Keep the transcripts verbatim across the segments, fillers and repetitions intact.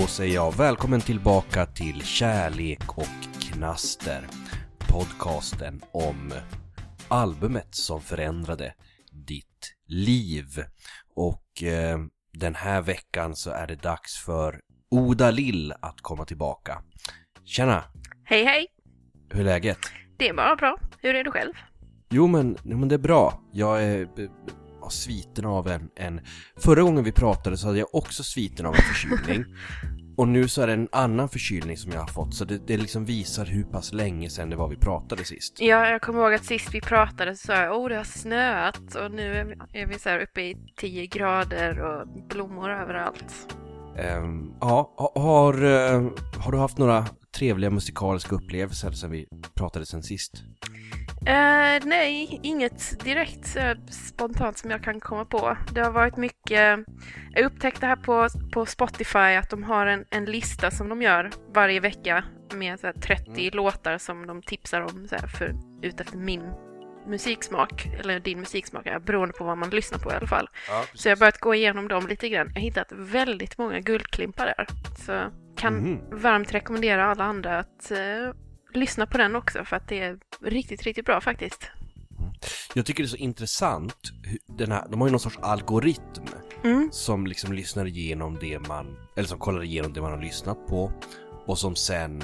då säger jag välkommen tillbaka till Kärlek och Knaster, podcasten om albumet som förändrade ditt liv. Och eh, den här veckan så är det dags för Odalill att komma tillbaka. Tjena! Hej hej! Hur är läget? Det är bara bra. Hur är du själv? Jo men, men det är bra. Jag är sviten av en, en... Förra gången vi pratade så hade jag också sviten av en förkylning. Och nu så är det en annan förkylning som jag har fått. Så det, det liksom visar hur pass länge sedan det var vi pratade sist. Ja, jag kommer ihåg att sist vi pratade så sa jag, åh, det har snöat. Och nu är vi, är vi så här uppe i tio grader och blommor överallt. Um, ja, har, har du haft några trevliga musikaliska upplevelser sedan vi pratade sen sist? Uh, nej, inget direkt uh, spontant som jag kan komma på. Det har varit mycket... Uh, jag upptäckte här på, på Spotify att de har en, en lista som de gör varje vecka med så här, trettio mm. låtar som de tipsar om så här, för, ut efter min musiksmak, eller din musiksmak, beroende på vad man lyssnar på i alla fall. Ja, så jag har börjat gå igenom dem lite grann. Jag har hittat väldigt många guldklimpar där. Så kan mm. varmt rekommendera alla andra att... Uh, lyssna på den också för att det är riktigt, riktigt bra faktiskt. Jag tycker det är så intressant. Den här, de har ju någon sorts algoritm mm. som liksom lyssnar igenom det man, eller som kollar igenom det man har lyssnat på och som sen,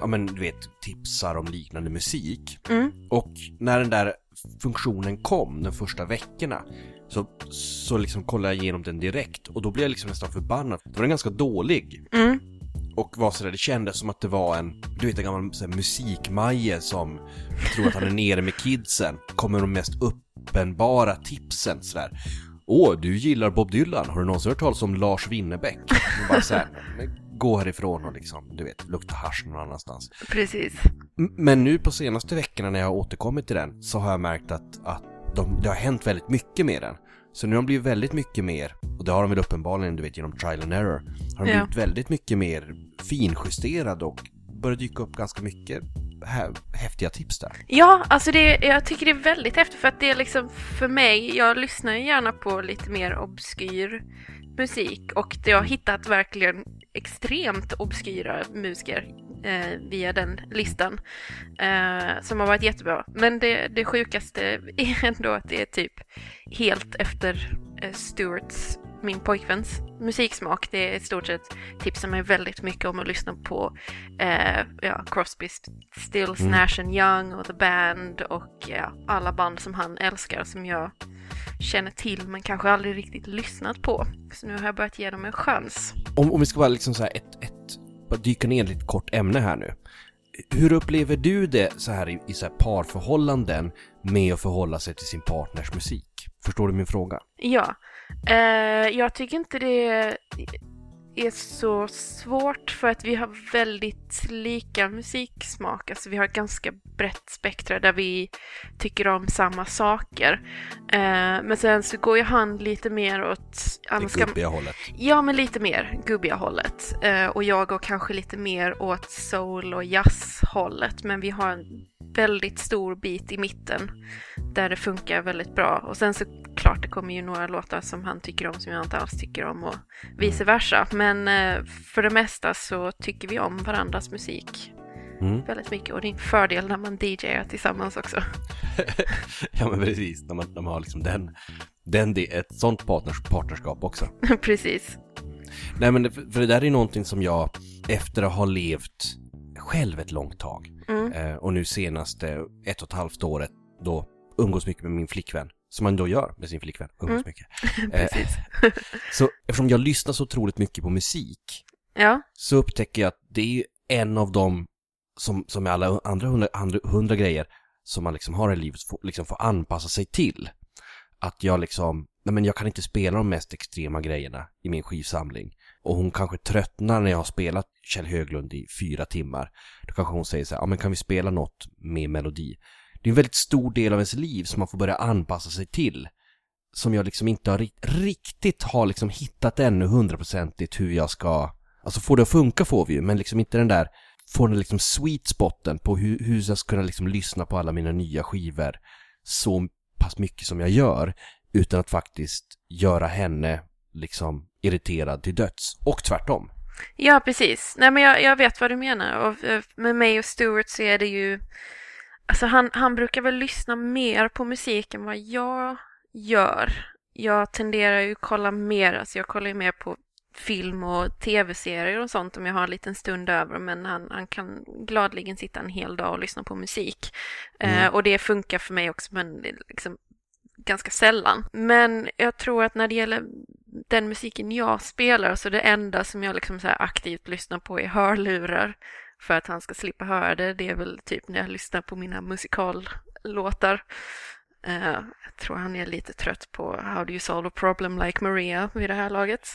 ja men du vet, tipsar om liknande musik. Mm. Och när den där funktionen kom de första veckorna så, så liksom kollade jag igenom den direkt och då blev jag liksom nästan förbannad. Det var en ganska dålig. Mm. Och var så där, det kändes som att det var en, du vet, en gammal så här, musikmaje som tror att han är nere med kidsen. Kommer de mest uppenbara tipsen så där. Åh, du gillar Bob Dylan. Har du någonsin hört talas om Lars Winnerbäck? Och bara så här, gå härifrån och liksom, du vet, lukta hasch någon annanstans. Precis. Men nu på senaste veckorna när jag har återkommit till den så har jag märkt att, att de, det har hänt väldigt mycket med den. Så nu har de blivit väldigt mycket mer, och det har de väl uppenbarligen, du vet, genom trial and error, har de ja. blivit väldigt mycket mer finjusterad och börjar dyka upp ganska mycket häftiga tips där. Ja, alltså det, jag tycker det är väldigt häftigt för att det är liksom för mig, jag lyssnar ju gärna på lite mer obskyr musik och jag har hittat verkligen extremt obskyra musiker eh, via den listan eh, som har varit jättebra. Men det, det sjukaste är ändå att det är typ helt efter eh, Stuarts, min pojkväns, musiksmak. Det är i stort sett tipsar mig väldigt mycket om att lyssna på eh, ja, Crosby, Stills, mm. Nash and Young och The Band och ja, alla band som han älskar som jag känner till men kanske aldrig riktigt lyssnat på. Så nu har jag börjat ge dem en chans. Om, om vi ska bara liksom så här ett, ett, dyka ner lite kort ämne här nu. Hur upplever du det så här i, i så här parförhållanden med att förhålla sig till sin partners musik? Förstår du min fråga? Ja. Uh, jag tycker inte det är så svårt för att vi har väldigt lika musiksmak. Alltså vi har ett ganska brett spektra där vi tycker om samma saker. Uh, men sen så går ju han lite mer åt... Det ska... gubbiga hållet. Ja, men lite mer gubbiga hållet. Uh, och jag går kanske lite mer åt soul- och jazz-hållet. Men vi har en väldigt stor bit i mitten där det funkar väldigt bra. Och sen så klart det kommer ju några låtar som han tycker om som jag inte alls tycker om och vice versa. Men eh, för det mesta så tycker vi om varandras musik mm. väldigt mycket. Och det är en fördel när man D J:ar tillsammans också. Ja men precis, när man, när man har liksom den, den, det är ett sånt partners, partnerskap också. Precis. Nej men det, för det där är någonting som jag efter att ha levt själv ett långt tag mm. eh, och nu senaste ett och ett halvt året då umgås mycket med min flickvän. Som man då gör med sin flickvän, umgås mm. mycket. Precis. Så eftersom jag lyssnar så otroligt mycket på musik ja. så upptäcker jag att det är ju en av de som, som är alla andra hundra, andra hundra grejer som man liksom har i livet får, liksom får anpassa sig till. Att jag liksom, nej men jag kan inte spela de mest extrema grejerna i min skivsamling. Och hon kanske tröttnar när jag har spelat Kjell Höglund i fyra timmar. Då kanske hon säger så här, ja men kan vi spela något med melodi? Det är en väldigt stor del av ens liv som man får börja anpassa sig till. Som jag liksom inte har riktigt har liksom hittat ännu hundraprocentigt hur jag ska... Alltså får det att funka får vi ju, men liksom inte den där... Får den liksom sweet spotten på hur, hur jag ska kunna liksom lyssna på alla mina nya skivor så pass mycket som jag gör. Utan att faktiskt göra henne liksom irriterad till döds. Och tvärtom. Ja, precis. Nej, men jag, jag vet vad du menar. Och med mig och Stuart så är det ju... Alltså han, han brukar väl lyssna mer på musik än vad jag gör. Jag tenderar ju att kolla mer. Alltså jag kollar ju mer på film och tv-serier och sånt om jag har en liten stund över. Men han, han kan gladligen sitta en hel dag och lyssna på musik. Mm. Eh, och det funkar för mig också, men liksom ganska sällan. Men jag tror att när det gäller den musiken jag spelar så det enda som jag liksom så här aktivt lyssnar på är hörlurar. För att han ska slippa höra det. Det är väl typ när jag lyssnar på mina musikallåtar. Uh, jag tror han är lite trött på How do you solve a problem like Maria vid det här laget.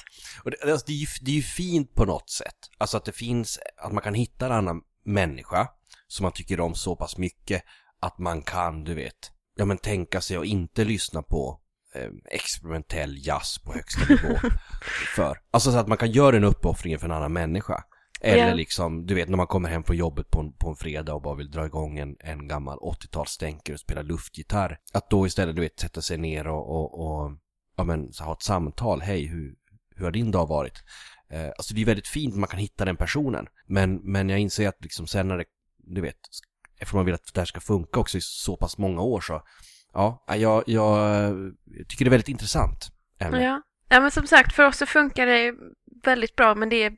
Och det, alltså, det, är ju, det är ju fint på något sätt. Alltså att det finns, att man kan hitta en annan människa som man tycker om så pass mycket att man kan, du vet, ja, men tänka sig att inte lyssna på eh, experimentell jazz på högsta nivå. för. Alltså så att man kan göra den uppoffringen för en annan människa. Eller yeah. liksom, du vet, när man kommer hem från jobbet på en, på en fredag och bara vill dra igång en, en gammal åttiotalsstänker och spela luftgitarr. Att då istället, du vet, sätta sig ner och, och, och ja, men, så ha ett samtal. Hej, hur, hur har din dag varit? Eh, alltså det är väldigt fint att man kan hitta den personen. Men, men jag inser att liksom sen när det, du vet, eftersom man vill att det här ska funka också i så pass många år så, ja, jag, jag tycker det är väldigt intressant. Ja. ja, men som sagt, för oss så funkar det väldigt bra, men det är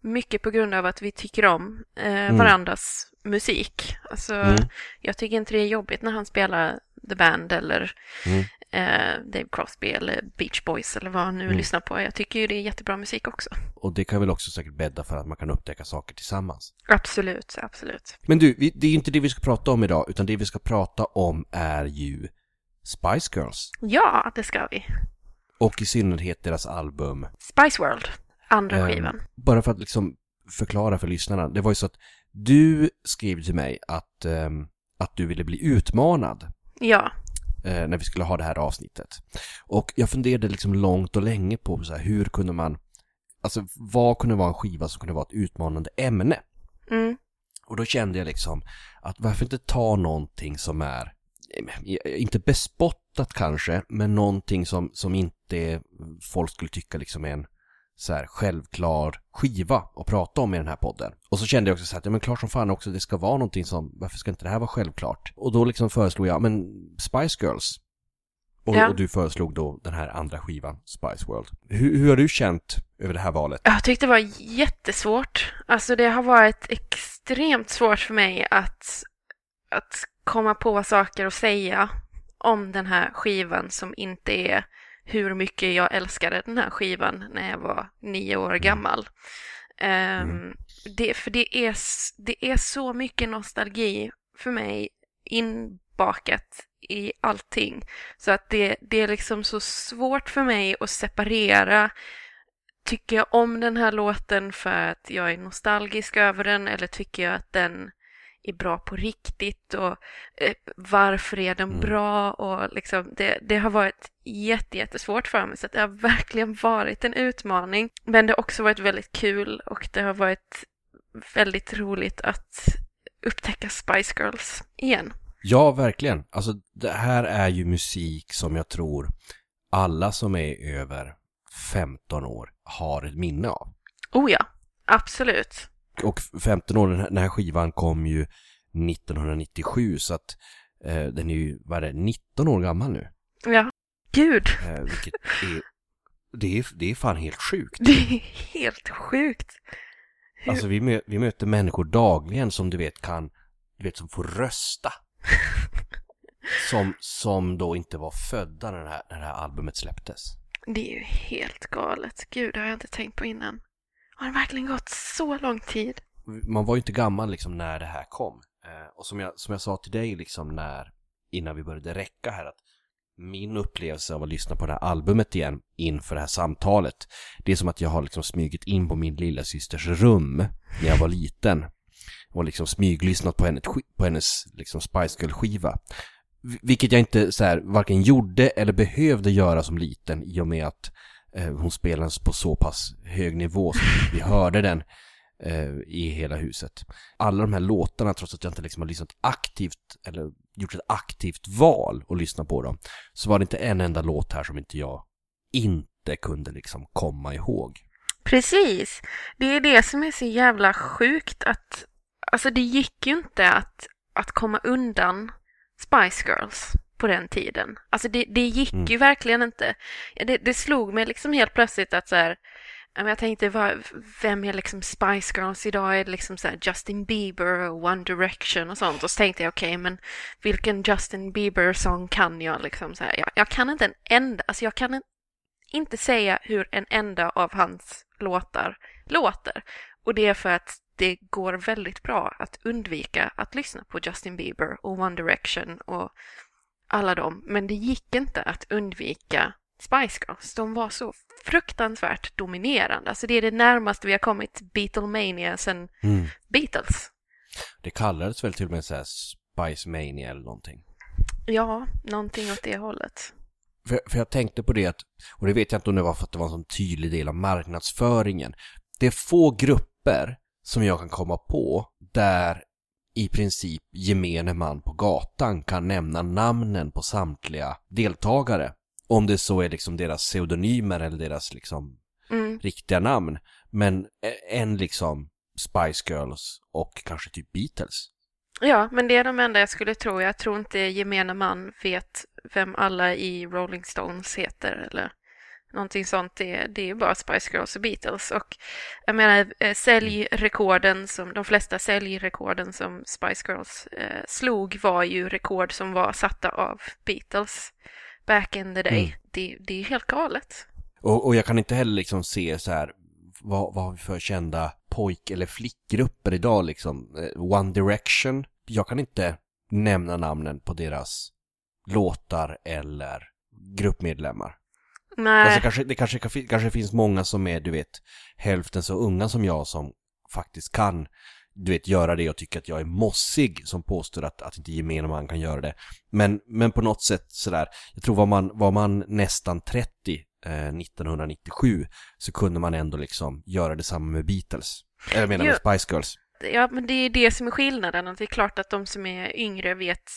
mycket på grund av att vi tycker om eh, mm. varandras musik. Alltså, mm. jag tycker inte det är jobbigt när han spelar The Band eller mm. eh, Dave Crosby eller Beach Boys eller vad han nu mm. lyssnar på. Jag tycker ju det är jättebra musik också. Och det kan väl också säkert bädda för att man kan upptäcka saker tillsammans. Absolut, absolut. Men du, vi, det är ju inte det vi ska prata om idag, utan det vi ska prata om är ju Spice Girls. Ja, det ska vi. Och i synnerhet deras album Spice World. Andra skivan. Eh, bara för att liksom förklara för lyssnarna. Det var ju så att du skrev till mig att, eh, att du ville bli utmanad. Ja. Eh, när vi skulle ha det här avsnittet. Och jag funderade liksom långt och länge på så här, hur kunde man... Alltså vad kunde vara en skiva som kunde vara ett utmanande ämne? Mm. Och då kände jag liksom att varför inte ta någonting som är... Inte bespottat kanske, men någonting som, som inte folk skulle tycka liksom är en... så här självklar skiva att prata om i den här podden. Och så kände jag också så här, ja men klart som fan också det ska vara någonting som, varför ska inte det här vara självklart? Och då liksom föreslog jag, men Spice Girls. Och, ja. och du föreslog då den här andra skivan, Spice World. Hur, hur har du känt över det här valet? Jag tyckte det var jättesvårt. Alltså det har varit extremt svårt för mig att, att komma på saker och säga om den här skivan som inte är hur mycket jag älskade den här skivan när jag var nio år gammal. Mm. Um, det, för det är, det är så mycket nostalgi för mig inbakat i allting. Så att det, det är liksom så svårt för mig att separera. Tycker jag om den här låten för att jag är nostalgisk över den? Eller tycker jag att den är bra på riktigt och eh, varför är den mm. bra och liksom det, det har varit jätte, jättesvårt för mig så att det har verkligen varit en utmaning men det har också varit väldigt kul och det har varit väldigt roligt att upptäcka Spice Girls igen. Ja, verkligen. Alltså det här är ju musik som jag tror alla som är över femton år har ett minne av. Oh ja, absolut. Och femton år, den här skivan kom ju nittonhundranittiosju så att eh, den är ju, vad är det, nitton år gammal nu. Ja, gud. Eh, vilket är, det, är, det är fan helt sjukt. Det är helt sjukt. Hur? Alltså vi, mö, vi möter människor dagligen som du vet kan, du vet som får rösta. som, som då inte var födda när det, här, när det här albumet släpptes. Det är ju helt galet. Gud, det har jag inte tänkt på innan. Har det verkligen gått så lång tid? Man var ju inte gammal liksom när det här kom. Eh, och som jag, som jag sa till dig liksom när, innan vi började räcka här att min upplevelse av att lyssna på det här albumet igen inför det här samtalet, det är som att jag har liksom smygit in på min lilla systers rum när jag var liten och liksom smyglyssnat på, henne, på hennes liksom Spice Girl-skiva. Vilket jag inte så här, varken gjorde eller behövde göra som liten i och med att hon spelades på så pass hög nivå så vi hörde den eh, i hela huset. Alla de här låtarna, trots att jag inte liksom har lyssnat aktivt eller gjort ett aktivt val att lyssna på dem, så var det inte en enda låt här som inte jag inte kunde liksom komma ihåg. Precis. Det är det som är så jävla sjukt att alltså det gick ju inte att, att komma undan Spice Girls på den tiden. Alltså det, det gick mm. ju verkligen inte. Det, det slog mig liksom helt plötsligt att så här, jag tänkte, vad, vem är liksom Spice Girls idag? Är det liksom så här Justin Bieber och One Direction och sånt? Och så tänkte jag, okej, okay, men vilken Justin Bieber-sång kan jag liksom så här? Jag, jag kan inte en enda, alltså jag kan en, inte säga hur en enda av hans låtar låter. Och det är för att det går väldigt bra att undvika att lyssna på Justin Bieber och One Direction och alla dem. Men det gick inte att undvika Spice Girls. De var så fruktansvärt dominerande. Alltså det är det närmaste vi har kommit Beatlemania sen mm. Beatles. Det kallades väl till och med så här Spice Mania eller någonting. Ja, någonting åt det hållet. För, för jag tänkte på det att, och det vet jag inte om det var för att det var en sån tydlig del av marknadsföringen. Det är få grupper som jag kan komma på där i princip gemene man på gatan kan nämna namnen på samtliga deltagare. Om det så är liksom deras pseudonymer eller deras liksom mm. riktiga namn. Men en liksom Spice Girls och kanske typ Beatles. Ja, men det är de enda jag skulle tro. Jag tror inte gemene man vet vem alla i Rolling Stones heter eller någonting sånt. Det, det är ju bara Spice Girls och Beatles. Och jag menar, säljrekorden som, de flesta säljrekorden som Spice Girls eh, slog var ju rekord som var satta av Beatles back in the day. Mm. Det, det är helt galet. Och, och jag kan inte heller liksom se så här, vad, vad har vi för kända pojk- eller flickgrupper idag liksom? One Direction. Jag kan inte nämna namnen på deras låtar eller gruppmedlemmar. Nej. Alltså kanske, det kanske, kanske finns många som är, du vet, hälften så unga som jag som faktiskt kan, du vet, göra det och tycker att jag är mossig som påstår att, att inte gemene man kan göra det. Men, men på något sätt sådär, jag tror var man, var man nästan trettio eh, nittonhundranittiosju så kunde man ändå liksom göra detsamma med Beatles. Eller menar med Spice Girls. Ja, men det är det som är skillnaden. Och det är klart att de som är yngre vet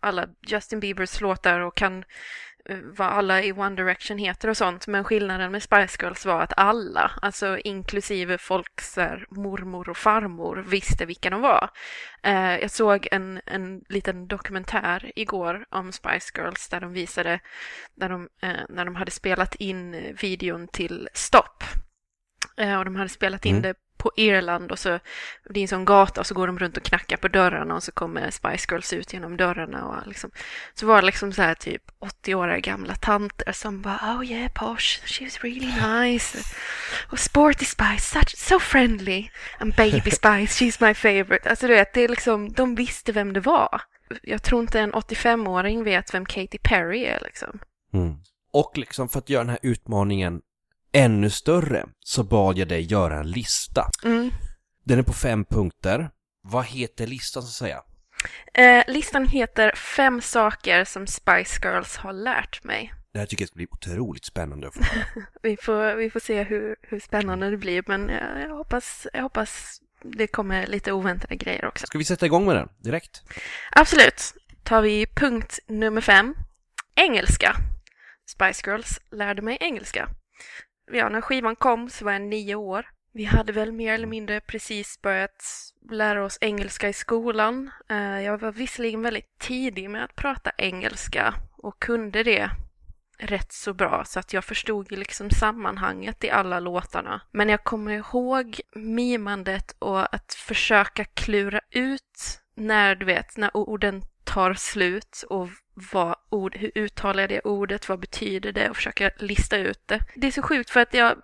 alla Justin Biebers låtar och kan vad alla i One Direction heter och sånt. Men skillnaden med Spice Girls var att alla, alltså inklusive folks här, mormor och farmor, visste vilka de var. Eh, jag såg en, en liten dokumentär igår om Spice Girls där de visade där de, eh, när de hade spelat in videon till Stop. Eh, och de hade spelat in mm. det på Irland och så det är en sån gata och så går de runt och knackar på dörrarna och så kommer Spice Girls ut genom dörrarna och liksom, så var det liksom så här typ åttio-åriga gamla tanter som bara oh yeah posh, she's really nice och Sporty Spice, such, so friendly and Baby Spice, she's my favorite. Alltså du vet, det är liksom, de visste vem det var. Jag tror inte en åttiofem-åring vet vem Katy Perry är liksom. Mm. Och liksom för att göra den här utmaningen ännu större så bad jag dig göra en lista. Mm. Den är på fem punkter. Vad heter listan så att säga? Eh, listan heter fem saker som Spice Girls har lärt mig. Det här tycker jag ska bli otroligt spännande. vi, får, vi får se hur, hur spännande det blir, men jag, jag, hoppas, jag hoppas det kommer lite oväntade grejer också. Ska vi sätta igång med den direkt? Absolut. Tar vi punkt nummer fem. Engelska. Spice Girls lärde mig engelska. Ja, när skivan kom så var jag nio år. Vi hade väl mer eller mindre precis börjat lära oss engelska i skolan. Jag var visserligen väldigt tidig med att prata engelska och kunde det rätt så bra så att jag förstod liksom sammanhanget i alla låtarna. Men jag kommer ihåg mimandet och att försöka klura ut när du vet, när orden tar slut och vad ord, hur uttalar jag det ordet, vad betyder det och försöka lista ut det. Det är så sjukt för att jag,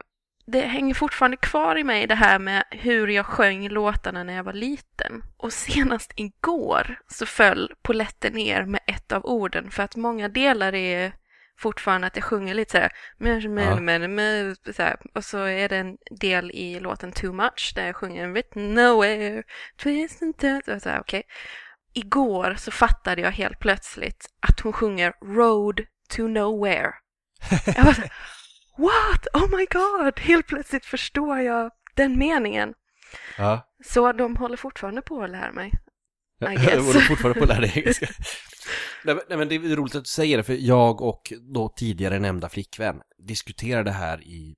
det hänger fortfarande kvar i mig det här med hur jag sjöng låtarna när jag var liten. Och senast igår så föll poletten ner med ett av orden för att många delar är fortfarande att jag sjunger lite så här, men, men, men, men, så här. Och så är det en del i låten Too Much där jag sjunger with nowhere, twist and turns och så här, okej. Okay. Igår så fattade jag helt plötsligt att hon sjunger Road to Nowhere. Jag var så här, what? Oh my god! Helt plötsligt förstår jag den meningen. Ja. Så de håller fortfarande på att lära mig. I guess. De håller fortfarande på att lära dig engelska. Nej, men det är roligt att du säger det, för jag och då tidigare nämnda flickvän diskuterade det här i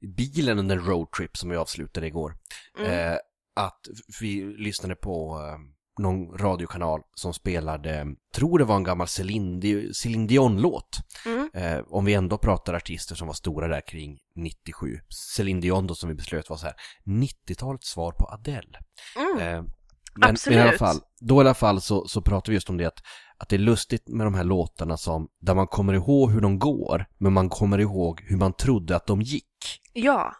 bilen under en roadtrip som vi avslutade igår. Mm. Eh, att vi lyssnade på eh, någon radiokanal som spelade, tror det var en gammal Celine, Celine Dion-låt. Mm. Eh, om vi ändå pratar artister som var stora där kring nittiosju. Celine Dion då, som vi beslöt var så här, nittiotalets svar på Adele. Mm. Eh, Men, men i alla fall, då i alla fall så, så pratar vi just om det att, att det är lustigt med de här låtarna som, där man kommer ihåg hur de går, men man kommer ihåg hur man trodde att de gick. Ja.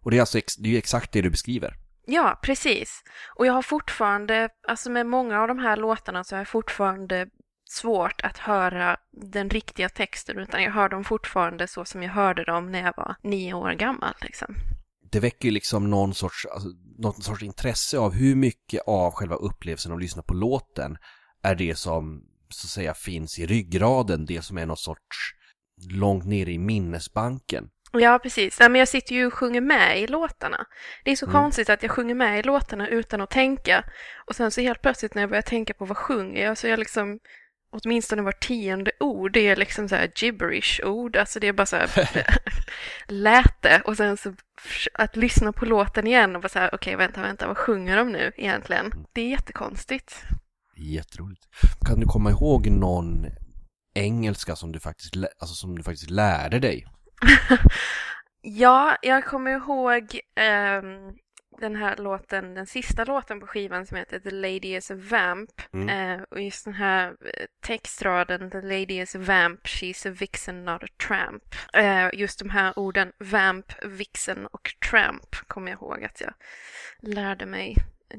Och det är alltså ex, det är ju exakt det du beskriver. Ja, precis. Och jag har fortfarande, alltså med många av de här låtarna så har jag fortfarande svårt att höra den riktiga texten, utan jag hör dem fortfarande så som jag hörde dem när jag var nio år gammal liksom. Det väcker ju liksom någon sorts, alltså, någon sorts intresse av hur mycket av själva upplevelsen av att lyssna på låten är det som så att säga finns i ryggraden, det som är någon sorts långt ner i minnesbanken. Ja, precis. Ja, men jag sitter ju och sjunger med i låtarna. Det är så mm. konstigt att jag sjunger med i låtarna utan att tänka. Och sen så helt plötsligt när jag börjar tänka på vad sjunger jag, så jag liksom... Åtminstone var tionde ord, det är liksom så här gibberish-ord. Alltså det är bara så här läte. Och sen så att lyssna på låten igen och bara så här, okej, okay, vänta, vänta, vad sjunger de nu egentligen? Det är jättekonstigt. Jätteroligt. Kan du komma ihåg någon engelska som du faktiskt, lä- alltså som du faktiskt lärde dig? Ja, jag kommer ihåg um, den här låten, den sista låten på skivan som heter The Lady is a Vamp. Mm. Eh, och just den här textraden, The Lady is a Vamp, she's a vixen, not a tramp. Eh, just de här orden, vamp, vixen och tramp, kommer jag ihåg att jag lärde mig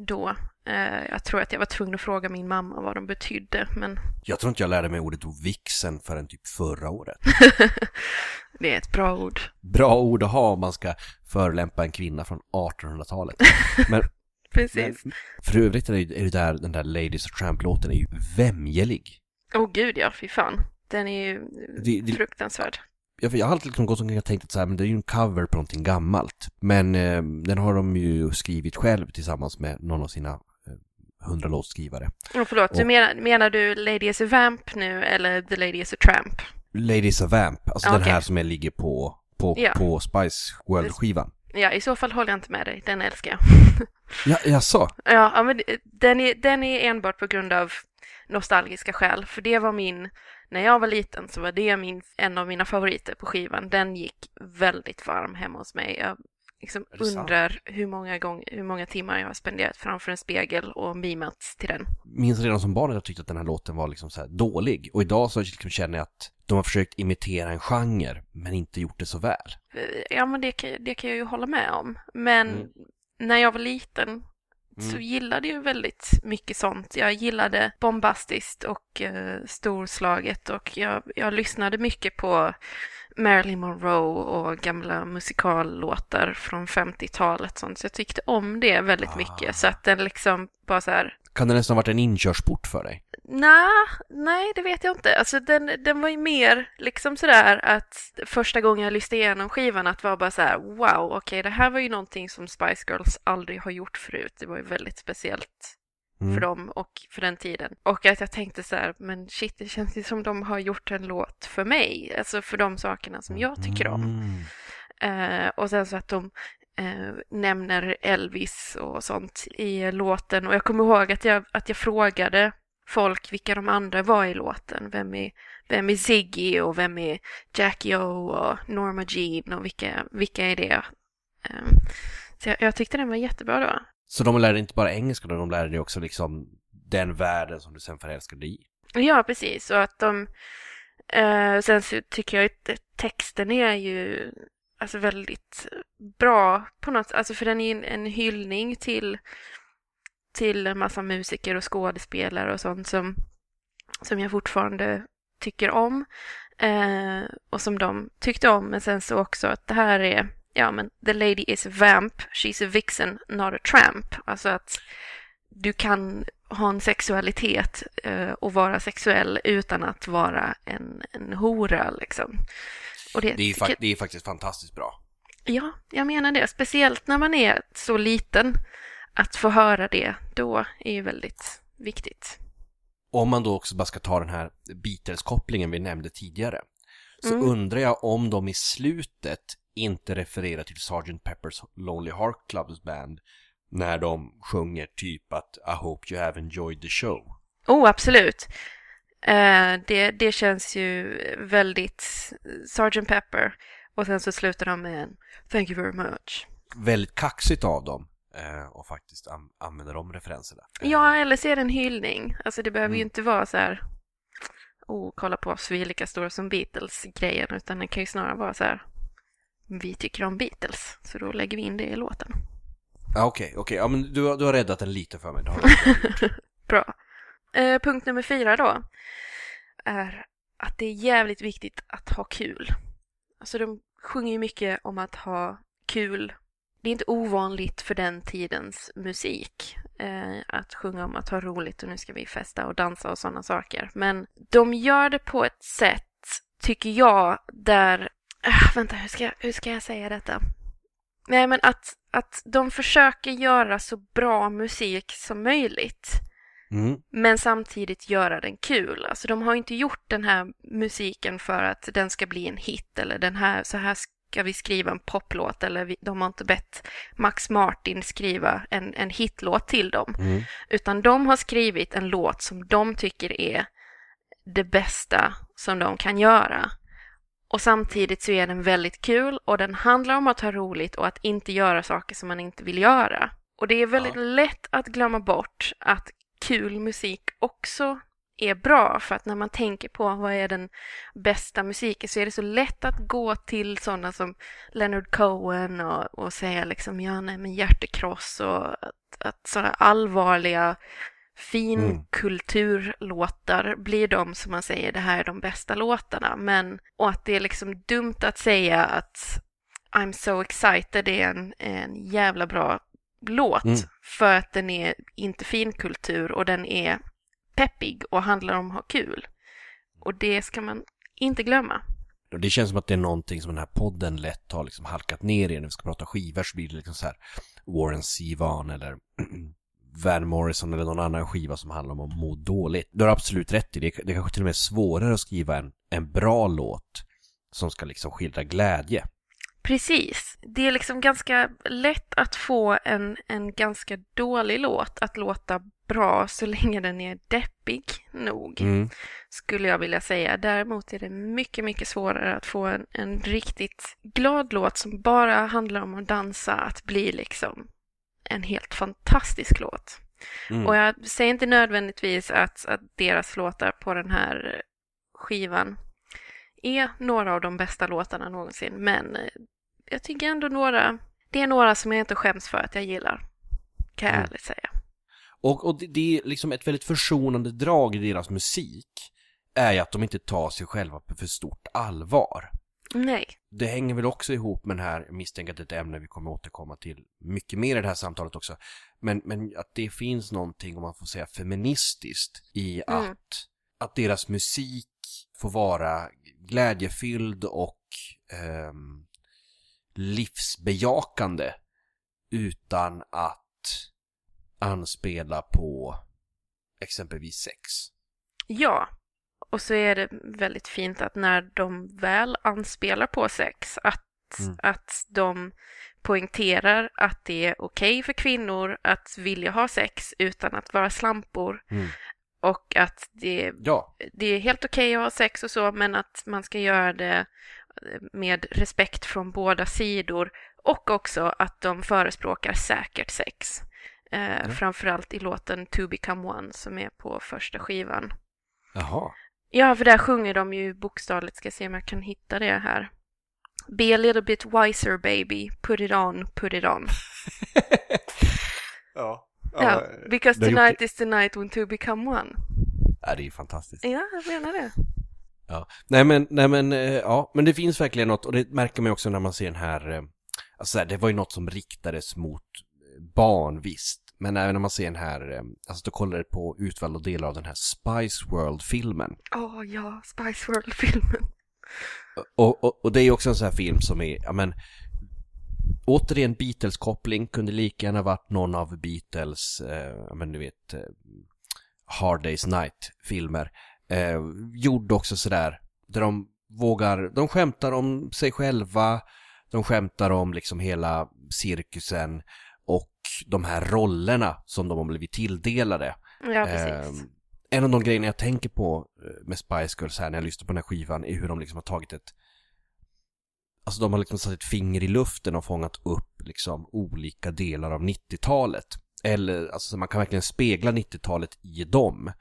då. Eh, jag tror att jag var tvungen att fråga min mamma vad de betydde. Men... Jag tror inte jag lärde mig ordet vixen förrän typ förra året. Det är ett bra ord. Bra ord att ha om man ska förolämpa en kvinna från artonhundratalet. Men, precis. Men, för övrigt är det, är det där, den där Ladies and Tramp-låten är ju vämjelig. Åh oh, gud ja, fy fan. Den är ju det, det, fruktansvärd. Jag, jag har alltid liksom gått som jag tänkt att så här, men det är ju en cover på någonting gammalt. Men eh, den har de ju skrivit själv tillsammans med någon av sina hundra låtskrivare. Oh, förlåt, och, du menar, menar du Ladies and Vamp nu eller The Ladies and Tramp? Ladies and Vamp, alltså okay. Den här som jag ligger på på, ja. På Spice World-skivan. Ja, i så fall håller jag inte med dig. Den älskar jag. Ja, jag sa. Ja, men den är, den är enbart på grund av nostalgiska skäl. För det var min, när jag var liten så var det min, en av mina favoriter på skivan. Den gick väldigt varm hemma hos mig. Jag liksom undrar hur många, gång, hur många timmar jag har spenderat framför en spegel och mimats till den. Minns redan som barn att jag tyckte att den här låten var liksom så här dålig. Och idag så känner jag att de har försökt imitera en genre men inte gjort det så väl. Ja, men det kan, det kan jag ju hålla med om. Men mm. när jag var liten mm. så gillade jag väldigt mycket sånt. Jag gillade bombastiskt och eh, storslaget. Och jag, jag lyssnade mycket på Marilyn Monroe och gamla musikallåtar från femtiotalet. Sånt. Så jag tyckte om det väldigt ah. mycket. Så att den liksom bara så här... Kan det nästan ha varit en inkörsport för dig? Nah, nej, det vet jag inte. Alltså den, den var ju mer liksom sådär att första gången jag lyssnade igenom skivan att var bara så här: wow, okej, okay, det här var ju någonting som Spice Girls aldrig har gjort förut. Det var ju väldigt speciellt mm. för dem och för den tiden. Och att jag tänkte så här: men shit, det känns ju som de har gjort en låt för mig. Alltså för de sakerna som jag tycker om. Mm. Uh, och sen så att de... Eh, nämner Elvis och sånt i låten, och jag kommer ihåg att jag, att jag frågade folk vilka de andra var i låten, vem är, vem är Ziggy och vem är Jackie O och Norma Jean och vilka, vilka är det eh, så jag, jag tyckte den var jättebra då. Så de lärde inte bara engelska då, de lärde dig också liksom den världen som du sen förälskade i. Ja, precis. Och att de eh, sen så tycker jag att texten är ju alltså väldigt bra på något, alltså för den är en hyllning till till en massa musiker och skådespelare och sånt som som jag fortfarande tycker om eh, och som de tyckte om, men sen så också att det här är ja men the lady is a vamp, she's a vixen, not a tramp, alltså att du kan ha en sexualitet eh, och vara sexuell utan att vara en en hora liksom. Och det, det, är fakt- det är faktiskt fantastiskt bra. Ja, jag menar det. Speciellt när man är så liten, att få höra det då är ju väldigt viktigt. Om man då också bara ska ta den här Beatles-kopplingen vi nämnde tidigare, så mm. undrar jag om de i slutet inte refererar till sergeant Pepper's Lonely Hearts Club Band när de sjunger typ att I hope you have enjoyed the show. Oh, absolut. Eh, det, det känns ju väldigt sergeant Pepper. Och sen så slutar de med en thank you very much. Väldigt kaxigt av dem. Och faktiskt an- använder de referenserna. Ja, eller ser en hyllning. Alltså det behöver mm. ju inte vara så här åh, oh, kolla på oss, vi är lika stora som Beatles-grejen. Utan det kan ju snarare vara så här vi tycker om Beatles, så då lägger vi in det i låten. Ja, okej, okay, okay. Ja, men du, du har räddat den lite för mig. Bra. Eh, punkt nummer fyra då är att det är jävligt viktigt att ha kul. Alltså de sjunger ju mycket om att ha kul. Det är inte ovanligt för den tidens musik eh, att sjunga om att ha roligt och nu ska vi festa och dansa och sådana saker. Men de gör det på ett sätt, tycker jag, där... Äh, vänta, hur ska, hur ska jag säga detta? Nej, men att, att de försöker göra så bra musik som möjligt. Mm. Men samtidigt göra den kul. Alltså de har inte gjort den här musiken för att den ska bli en hit eller den här så här ska vi skriva en poplåt, eller vi, de har inte bett Max Martin skriva en, en hitlåt till dem. Mm. Utan de har skrivit en låt som de tycker är det bästa som de kan göra. Och samtidigt så är den väldigt kul och den handlar om att ha roligt och att inte göra saker som man inte vill göra. Och det är väldigt ja. lätt att glömma bort att kul musik också är bra, för att när man tänker på vad är den bästa musiken så är det så lätt att gå till sådana som Leonard Cohen och, och säga liksom ja, nej, men hjärtekross och att, att sådana allvarliga finkulturlåtar mm. blir de som man säger det här är de bästa låtarna, men och att det är liksom dumt att säga att I'm so excited är en, en jävla bra låt mm. för att den är inte finkultur och den är peppig och handlar om att ha kul. Och det ska man inte glömma. Det känns som att det är någonting som den här podden lätt har liksom halkat ner i. När vi ska prata skivor så blir det liksom så här Warren Zevon eller Van Morrison eller någon annan skiva som handlar om att må dåligt. Du har absolut rätt i det. Det kanske till och med är svårare att skriva en, en bra låt som ska liksom skildra glädje. Precis. Det är liksom ganska lätt att få en, en ganska dålig låt att låta bra så länge den är deppig nog, mm. skulle jag vilja säga. Däremot är det mycket, mycket svårare att få en, en riktigt glad låt som bara handlar om att dansa att bli liksom en helt fantastisk låt. Mm. Och jag säger inte nödvändigtvis att, att deras låtar på den här skivan är några av de bästa låtarna någonsin, men jag tycker ändå några, det är några som jag inte skäms för att jag gillar, kan jag mm. ärligt säga. Och, och det, det är liksom ett väldigt försonande drag i deras musik är att de inte tar sig själva på för stort allvar. Nej. Det hänger väl också ihop med den här, misstänkt ett ämne vi kommer återkomma till mycket mer i det här samtalet också, men, men att det finns någonting, om man får säga feministiskt, i mm. att, att deras musik får vara glädjefylld och eh, livsbejakande utan att anspela på exempelvis sex. Ja, och så är det väldigt fint att när de väl anspelar på sex att, mm. att de poängterar att det är okej för kvinnor att vilja ha sex utan att vara slampor. Mm. Och att det, ja. det är helt okej att ha sex och så, men att man ska göra det med respekt från båda sidor. Och också att de förespråkar säkert sex. Eh, mm. Framförallt i låten To Become One som är på första skivan. Jaha. Ja, för där sjunger de ju bokstavligt. Ska se om jag kan hitta det här. Be a little bit wiser baby. Put it on, put it on. Ja. Ja, oh, because tonight is the night when two become one. Ja, det är ju fantastiskt. Ja, jag menar det. Ja. Nej, men, nej, men, ja, men det finns verkligen något, och det märker man också när man ser den här, alltså det var ju något som riktades mot barn, visst. Men även när man ser den här, alltså då kollar det på utvalda delar av den här Spice World-filmen. Åh oh, ja, Spice World-filmen. Och, och, och det är ju också en sån här film som är, ja men... Återigen Beatles-koppling, kunde lika gärna varit någon av Beatles, eh, men du vet, eh, Hard Day's Night-filmer. Eh, gjorde också sådär, där de vågar, de skämtar om sig själva, de skämtar om liksom hela cirkusen och de här rollerna som de har blivit tilldelade. Ja, precis. Eh, en av de grejerna jag tänker på med Spice Girls här när jag lyssnar på den här skivan är hur de liksom har tagit ett, alltså de har liksom satt ett finger i luften och fångat upp liksom olika delar av nittiotalet. Eller, alltså man kan verkligen spegla nittiotalet i dem.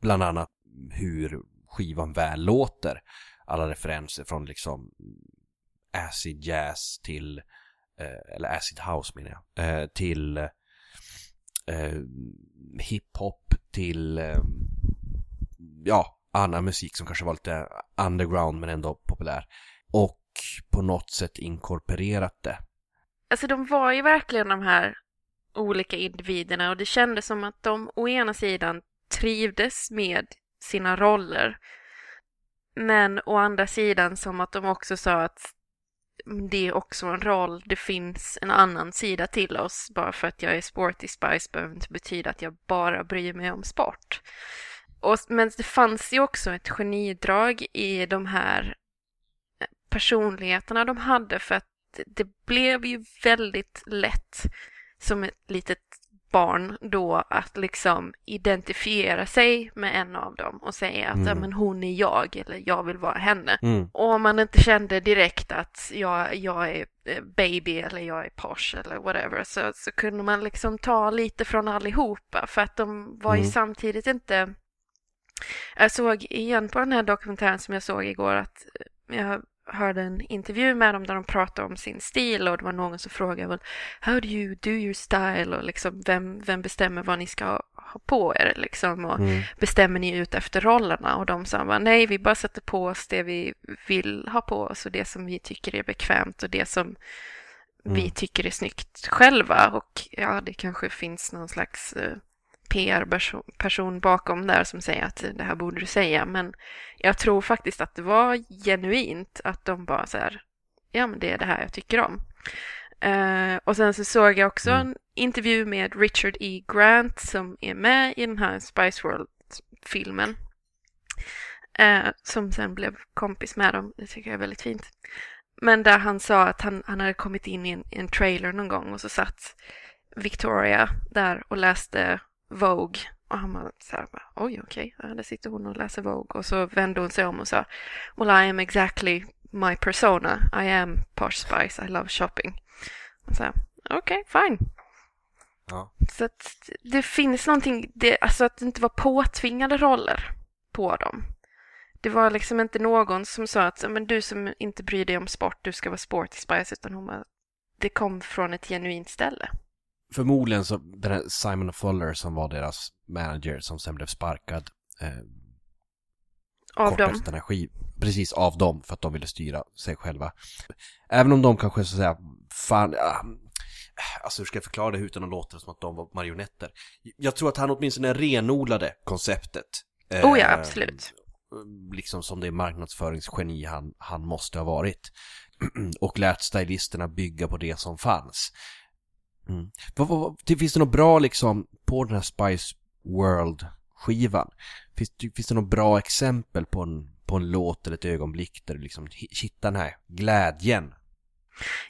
Bland annat hur skivan väl låter. Alla referenser från liksom acid jazz till, eh, eller acid house menar jag, eh, till eh, hiphop, till eh, ja, annan musik som kanske var lite underground men ändå populär. Och på något sätt inkorporerat det. Alltså de var ju verkligen de här olika individerna och det kändes som att de å ena sidan trivdes med sina roller, men å andra sidan som att de också sa att det är också en roll, det finns en annan sida till oss, bara för att jag är Sporty Spice behöver inte betyda att jag bara bryr mig om sport. Och, men det fanns ju också ett genidrag i de här personligheterna de hade, för att det blev ju väldigt lätt som ett litet barn då att liksom identifiera sig med en av dem och säga att mm. ja, men hon är jag, eller jag vill vara henne. Mm. Och om man inte kände direkt att jag, jag är baby eller jag är Porsche eller whatever, så, så kunde man liksom ta lite från allihopa, för att de var mm. ju samtidigt inte... Jag såg igen på den här dokumentären som jag såg igår att jag hörde en intervju med dem där de pratade om sin stil, och det var någon som frågade väl, how do you do your style, och liksom vem, vem bestämmer vad ni ska ha på er liksom, och mm. bestämmer ni ut efter rollerna, och de sa nej, vi bara sätter på oss det vi vill ha på oss och det som vi tycker är bekvämt och det som mm. vi tycker är snyggt själva. Och ja, det kanske finns någon slags uh, P R-person bakom där som säger att det här borde du säga, men jag tror faktiskt att det var genuint att de bara så här, ja men det är det här jag tycker om. Uh, och sen så såg jag också en intervju med Richard E. Grant som är med i den här Spice World-filmen, uh, som sen blev kompis med dem, det tycker jag är väldigt fint. Men där han sa att han, han hade kommit in i en, en trailer någon gång, och så satt Victoria där och läste Vogue, och han var så här, oj okej, okay. Ja, där sitter hon och läser Vogue, och så vände hon sig om och sa, well I am exactly my persona, I am Posh Spice, I love shopping. Och så här, okej, okay, fine. Ja. Så att det finns någonting, det, alltså att det inte var påtvingade roller på dem. Det var liksom inte någon som sa att men du som inte bryr dig om sport, du ska vara Sporty Spice, utan hon var, det kom från ett genuint ställe. Förmodligen så den här Simon Fuller som var deras manager som sen blev sparkad eh, av dem. Den här skiv, precis, av dem, för att de ville styra sig själva. Även om de kanske så att säga fan, ah, alltså hur ska jag förklara det utan att låta som att de var marionetter. Jag tror att han åtminstone renodlade konceptet. Eh, oh ja, absolut. Liksom som det marknadsföringsgeni han, han måste ha varit. Och lät stylisterna bygga på det som fanns. Mm. Det finns det något bra liksom på den här Spice World-skivan? Finns, finns det något bra exempel på en, på en låt eller ett ögonblick där du liksom hittar den här glädjen?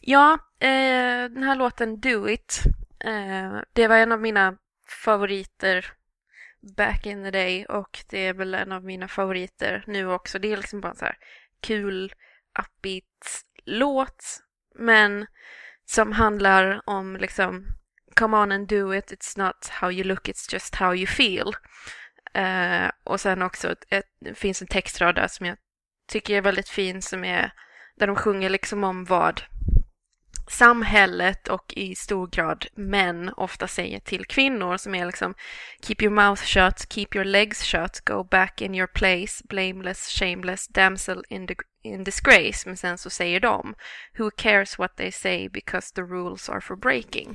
Ja, eh, den här låten Do It, eh, det var en av mina favoriter back in the day, och det är väl en av mina favoriter nu också. Det är liksom bara en så här kul upbeat låt, men som handlar om liksom come on and do it, it's not how you look, it's just how you feel. Uh, och sen också ett, det finns en textrad där som jag tycker är väldigt fin, som är där de sjunger liksom om vad samhället och i stor grad män ofta säger till kvinnor, som är liksom keep your mouth shut, keep your legs shut, go back in your place, blameless, shameless, damsel in, the, in disgrace. Men sen så säger de who cares what they say because the rules are for breaking.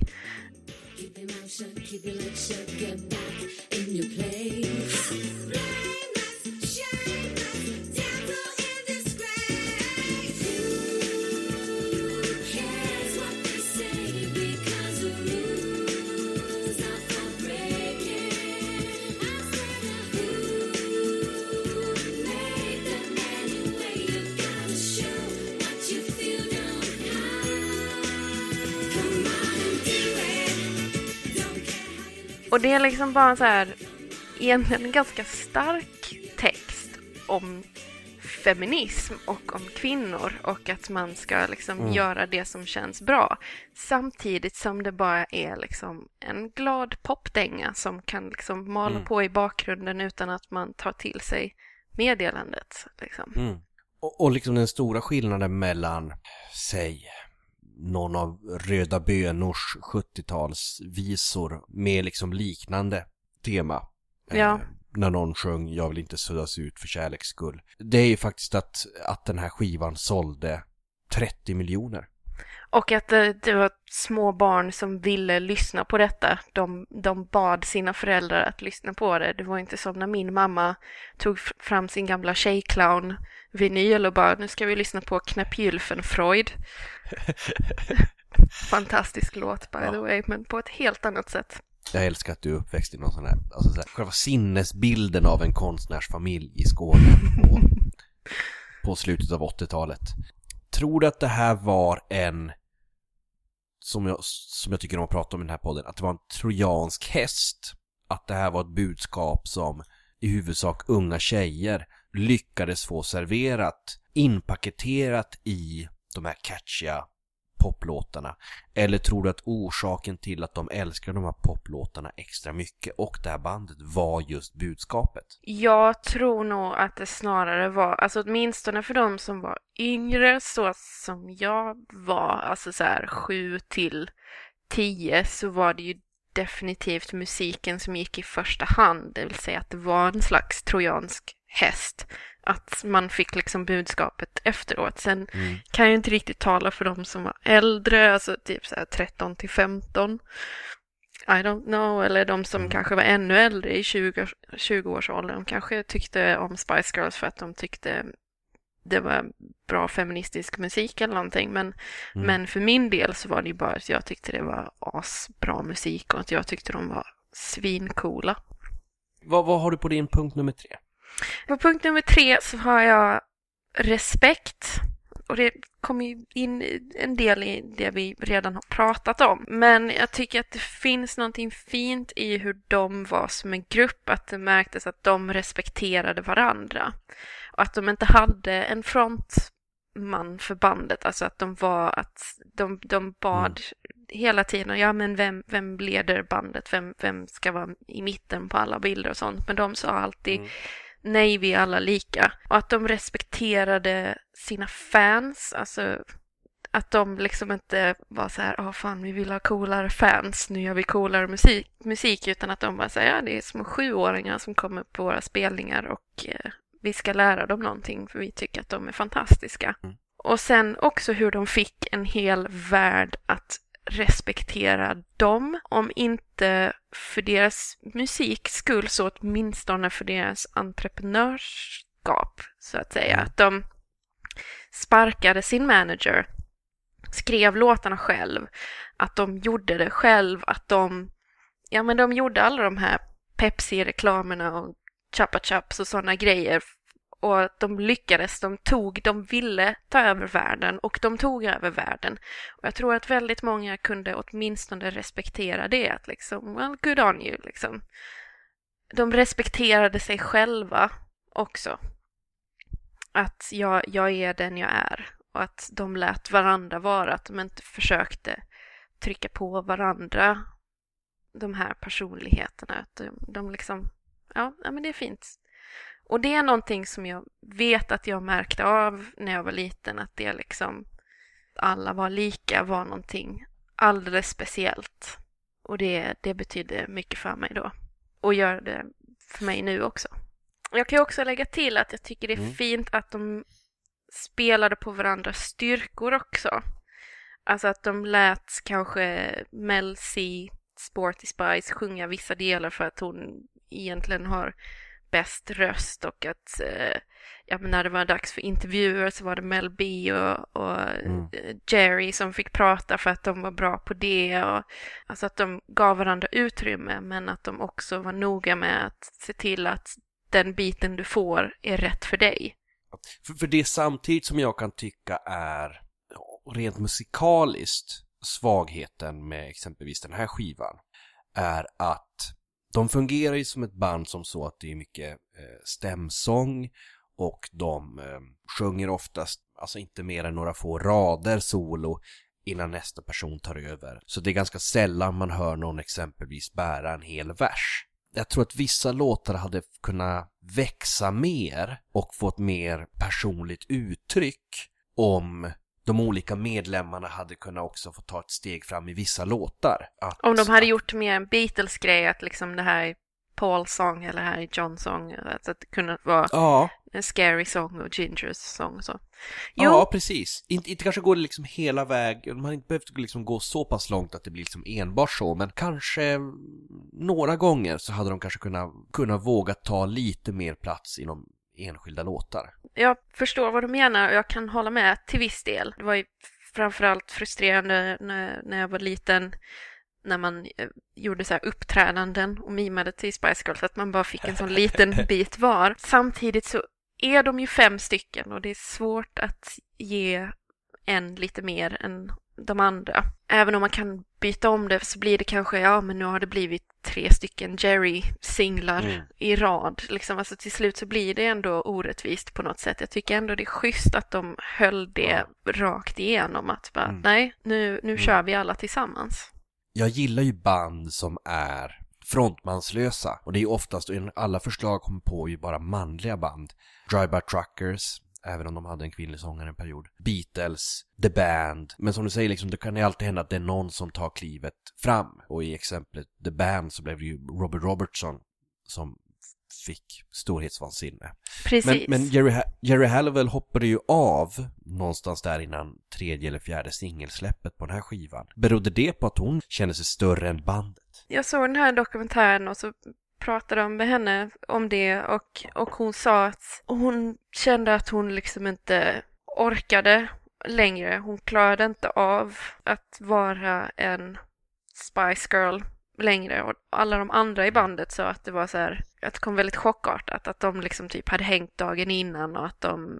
Keep your mouth shut, keep your legs shut, go back in your place. Och det är liksom bara så här, egentligen en ganska stark text om feminism och om kvinnor och att man ska liksom mm. göra det som känns bra, samtidigt som det bara är liksom en glad popdänga som kan liksom mala mm. på i bakgrunden utan att man tar till sig meddelandet liksom. Mm. Och, och liksom den stora skillnaden mellan, säg, någon av Röda Bönors sjuttiotalsvisor med liksom liknande tema. Ja. Eh, när någon sjöng Jag vill inte suddas ut för kärleks skull. Det är ju faktiskt att, att den här skivan sålde trettio miljoner. Och att det, det var små barn som ville lyssna på detta. De, de bad sina föräldrar att lyssna på det. Det var inte som när min mamma tog fram sin gamla tjejclown-vinyl och bara, nu ska vi lyssna på Knäppjylfen Freud. Fantastisk låt, by ja. the way, men på ett helt annat sätt. Jag älskar att du är uppväxt i någon sån här, alltså så här, själva sinnesbilden av en konstnärsfamilj i Skåne på, på slutet av åttiotalet. Tror du att det här var en, som jag, som jag tycker om att prata om i den här podden, att det var en trojansk häst? Att det här var ett budskap som i huvudsak unga tjejer lyckades få serverat, inpaketerat i de här catchiga poplåtarna? Eller tror du att orsaken till att de älskar de här poplåtarna extra mycket och det här bandet var just budskapet? Jag tror nog att det snarare var, alltså åtminstone för de som var yngre, så som jag var, alltså så här sju till tio, så var det ju definitivt musiken som gick i första hand. Det vill säga att det var en slags trojansk häst, att man fick liksom budskapet efteråt. Sen mm. kan jag inte riktigt tala för de som var äldre, alltså typ så här tretton till femton, I don't know, eller de som mm. kanske var ännu äldre i tjugo, tjugo års ålder, de kanske tyckte om Spice Girls för att de tyckte det var bra feministisk musik eller någonting, men, mm. men för min del så var det ju bara att jag tyckte det var asbra musik och att jag tyckte de var svincoola. Vad, vad har du på din punkt nummer tre? På punkt nummer tre så har jag respekt, och det kommer ju in en del i det vi redan har pratat om, men jag tycker att det finns någonting fint i hur de var som en grupp, att det märktes att de respekterade varandra och att de inte hade en frontman för bandet, alltså att de var, att de, de bad hela tiden, ja men vem, vem leder bandet, vem, vem ska vara i mitten på alla bilder och sånt, men de sa alltid mm. nej, vi är alla lika. Och att de respekterade sina fans. Alltså att de liksom inte var så här, ja fan, vi vill ha coolare fans, nu gör vi coolare musik, musik utan att de bara säger, ja det är små sjuåringar som kommer på våra spelningar och eh, vi ska lära dem någonting för vi tycker att de är fantastiska. Mm. Och sen också hur de fick en hel värld att respektera dem, om inte för deras musik skull så åtminstone för deras entreprenörskap, så att säga. Att de sparkade sin manager, skrev låtarna själv, att de gjorde det själv, att de, ja men de gjorde alla de här Pepsi-reklamerna och Chappa Chaps och sådana grejer, och att de lyckades, de tog, de ville ta över världen och de tog över världen. Och jag tror att väldigt många kunde åtminstone respektera det, att liksom, well, good on you, liksom. De respekterade sig själva också. Att jag, jag är den jag är, och att de lät varandra vara, att de inte försökte trycka på varandra de här personligheterna. Att de, de liksom, ja, ja men det är fint. Och det är någonting som jag vet att jag märkte av när jag var liten, att det liksom, alla var lika, var någonting alldeles speciellt. Och det, det betydde mycket för mig då. Och gör det för mig nu också. Jag kan ju också lägga till att jag tycker det är mm. fint att de spelade på varandras styrkor också. Alltså att de lät kanske Mel C, Sporty Spice, sjunga vissa delar för att hon egentligen har bäst röst, och att eh, ja, men när det var dags för intervjuer så var det Mel B och, och mm. Geri som fick prata för att de var bra på det, och alltså att de gav varandra utrymme, men att de också var noga med att se till att den biten du får är rätt för dig. För, för det samtidigt som jag kan tycka är rent musikaliskt svagheten med exempelvis den här skivan är att de fungerar ju som ett band som så att det är mycket eh, stämsång och de eh, sjunger oftast, alltså inte mer än några få rader solo innan nästa person tar över. Så det är ganska sällan man hör någon exempelvis bära en hel vers. Jag tror att vissa låtar hade kunnat växa mer och få ett mer personligt uttryck om de olika medlemmarna hade kunnat också få ta ett steg fram i vissa låtar. Att, om de hade gjort mer en Beatles-grej, att liksom det här är Paul's song eller det här är John's song, att det kunde vara ja. en Scary song och Ginger's song och så. Jo. Ja, precis. Inte, inte kanske går det liksom hela vägen, man har inte behövt liksom gå så pass långt att det blir liksom enbart så, men kanske några gånger så hade de kanske kunnat, kunnat våga ta lite mer plats inom enskilda låtar. Jag förstår vad du menar och jag kan hålla med till viss del. Det var ju framförallt frustrerande när, när jag var liten, när man gjorde så här uppträdanden och mimade till Spice Girls, att man bara fick en sån liten bit var. Samtidigt så är de ju fem stycken och det är svårt att ge en lite mer än de andra. Även om man kan byta om det så blir det kanske, ja men nu har det blivit tre stycken Jerry-singlar mm. i rad. Liksom, alltså till slut så blir det ändå orättvist på något sätt. Jag tycker ändå det är schysst att de höll det mm. rakt igenom. Att bara, mm. nej, nu, nu mm. kör vi alla tillsammans. Jag gillar ju band som är frontmanslösa. Och det är ju oftast, alla förslag kommer på ju bara manliga band. Drive-By Truckers, även om de hade en kvinnlig sångare en period. Beatles, The Band. Men som du säger, liksom, det kan ju alltid hända att det är någon som tar klivet fram. Och i exemplet The Band så blev det ju Robert Robertson som fick storhetsvansinne. Precis. Men, men Geri, ha- Geri Halliwell hoppade ju av någonstans där innan tredje eller fjärde singelsläppet på den här skivan. Berodde det på att hon kände sig större än bandet? Jag såg den här dokumentären och så pratade de med henne om det och, och hon sa att hon kände att hon liksom inte orkade längre. Hon klarade inte av att vara en Spice Girl längre, och alla de andra i bandet sa att det var så här, att det kom väldigt chockartat att de liksom typ hade hängt dagen innan och att de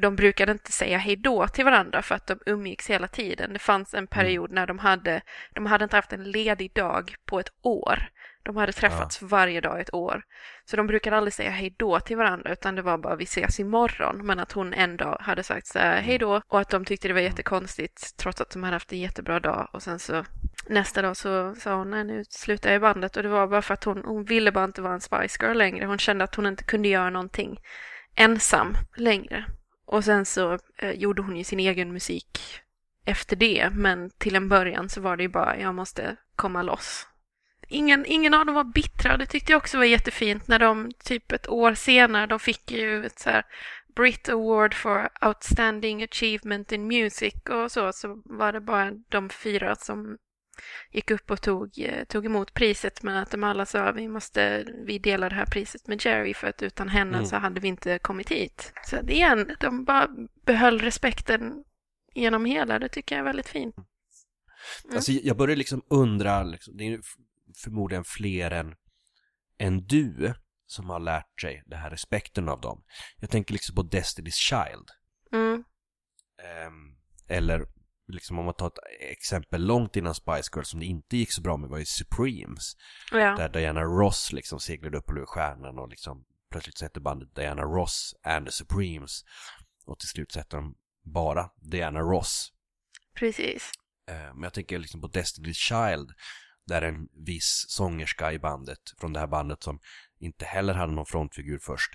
de brukade inte säga hej då till varandra för att de umgicks hela tiden. Det fanns en period när de hade de hade inte haft en ledig dag på ett år. De hade träffats ja. varje dag ett år. Så de brukade aldrig säga hej då till varandra, utan det var bara vi ses imorgon. Men att hon en dag hade sagt så här, hej då, och att de tyckte det var jättekonstigt trots att de hade haft en jättebra dag. Och sen så nästa dag så sa hon, nej nu slutar jag i bandet. Och det var bara för att hon, hon ville bara inte vara en Spice Girl längre. Hon kände att hon inte kunde göra någonting ensam längre. Och sen så eh, gjorde hon ju sin egen musik efter det. Men till en början så var det ju bara, jag måste komma loss. Ingen, ingen av dem var bittra. Det tyckte jag också var jättefint när de typ ett år senare, de fick ju ett så här Brit Award for Outstanding Achievement in Music och så, så var det bara de fyra som gick upp och tog, tog emot priset, men att de alla sa, vi måste vi delar det här priset med Geri för att utan henne mm. så hade vi inte kommit hit. Så igen, de bara behöll respekten genom hela, det tycker jag är väldigt fint. Mm. Alltså, jag börjar liksom undra, liksom, det är förmodligen fler än, än du som har lärt sig det här respekten av dem. Jag tänker liksom på Destiny's Child. Mm. Um, eller liksom om man tar ett exempel långt innan Spice Girls som det inte gick så bra med var ju Supremes. Ja. Där Diana Ross liksom seglade upp och blev stjärnan och liksom plötsligt sätter bandet Diana Ross and the Supremes. Och till slut sätter de bara Diana Ross. Precis. Men um, jag tänker liksom på Destiny's Child, där en viss sångerska i bandet, från det här bandet som inte heller hade någon frontfigur först.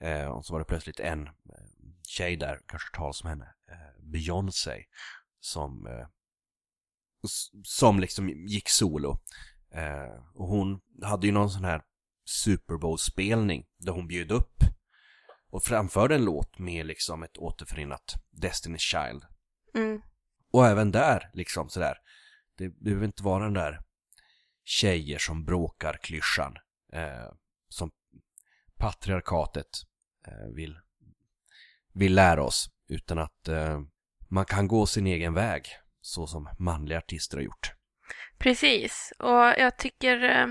Eh, och så var det plötsligt en tjej där, kanske tal som henne, eh, Beyoncé, som, eh, som liksom gick solo. Eh, och hon hade ju någon sån här Super Bowl-spelning där hon bjöd upp och framförde en låt med liksom ett återförenat Destiny's Child. Mm. Och även där, liksom sådär, det behöver inte vara den där tjejer som bråkar klyschan eh, som patriarkatet eh, vill, vill lära oss, utan att eh, man kan gå sin egen väg så som manliga artister har gjort. Precis, och jag tycker eh,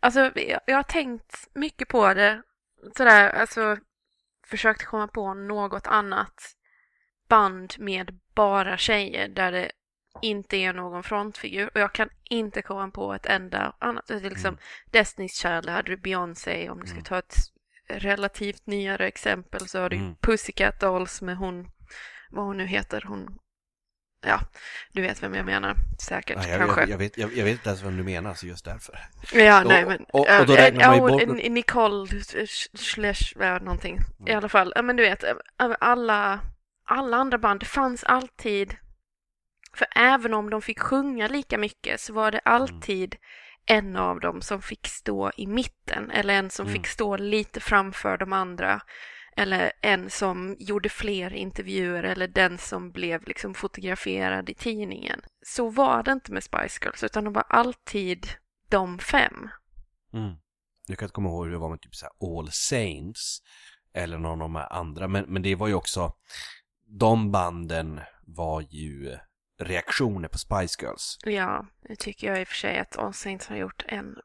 alltså jag, jag har tänkt mycket på det sådär, alltså försökt komma på något annat band med bara tjejer där det inte är någon frontfigur. Och jag kan inte komma på ett enda annat. Det är liksom mm. Destiny's Child, hade du Beyoncé. Om du ska ta ett relativt nyare exempel så har du mm. Pussycat Dolls med hon, vad hon nu heter, hon... Ja, du vet vem jag menar, säkert, nej, jag, kanske. Jag, jag, vet, jag, jag vet inte ens vem du menar, så just därför. Ja, då, nej, men... Och, och, och då räknar äh, man ju bort... Äh, Nicole Schlesch, någonting, mm. i alla fall. Ja, men du vet, alla, alla andra band, det fanns alltid... För även om de fick sjunga lika mycket så var det alltid mm. en av dem som fick stå i mitten. Eller en som mm. fick stå lite framför de andra. Eller en som gjorde fler intervjuer eller den som blev liksom fotograferad i tidningen. Så var det inte med Spice Girls, utan de var alltid de fem. Mm. Jag kan inte komma ihåg hur det var med typ så här All Saints eller någon av de här andra. Men, men det var ju också, de banden var ju reaktioner på Spice Girls. Ja, det tycker jag i och för sig att All Saints har gjort en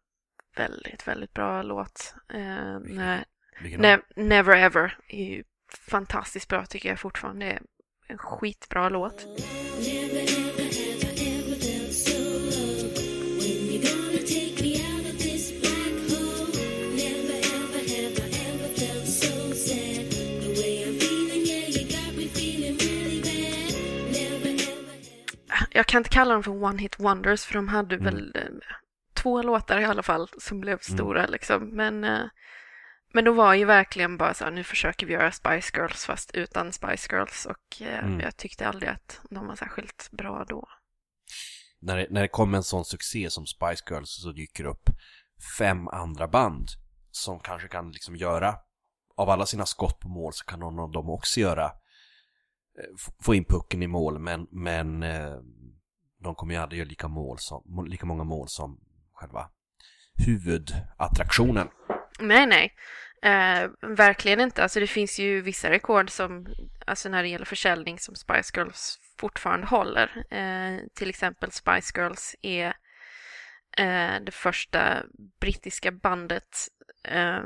väldigt, väldigt bra låt. Eh, när Ne- Never Ever är ju fantastiskt bra, tycker jag fortfarande. Det är en skitbra låt. Jag kan inte kalla dem för One Hit Wonders, för de hade mm. väl eh, två låtar i alla fall som blev stora mm. liksom, men... Eh, Men då var ju verkligen bara så här, nu försöker vi göra Spice Girls fast utan Spice Girls. Och eh, mm. jag tyckte aldrig att de var särskilt bra då. När det, när det kom en sån succé som Spice Girls så dyker upp fem andra band som kanske kan liksom göra, av alla sina skott på mål så kan någon av dem också göra, få in pucken i mål. Men, men eh, de kommer ju aldrig göra lika, mål som, lika många mål som själva huvudattraktionen. Nej, nej. Eh, verkligen inte. Alltså det finns ju vissa rekord som, alltså när det gäller försäljning, som Spice Girls fortfarande håller. Eh, till exempel Spice Girls är eh, det första brittiska bandet eh,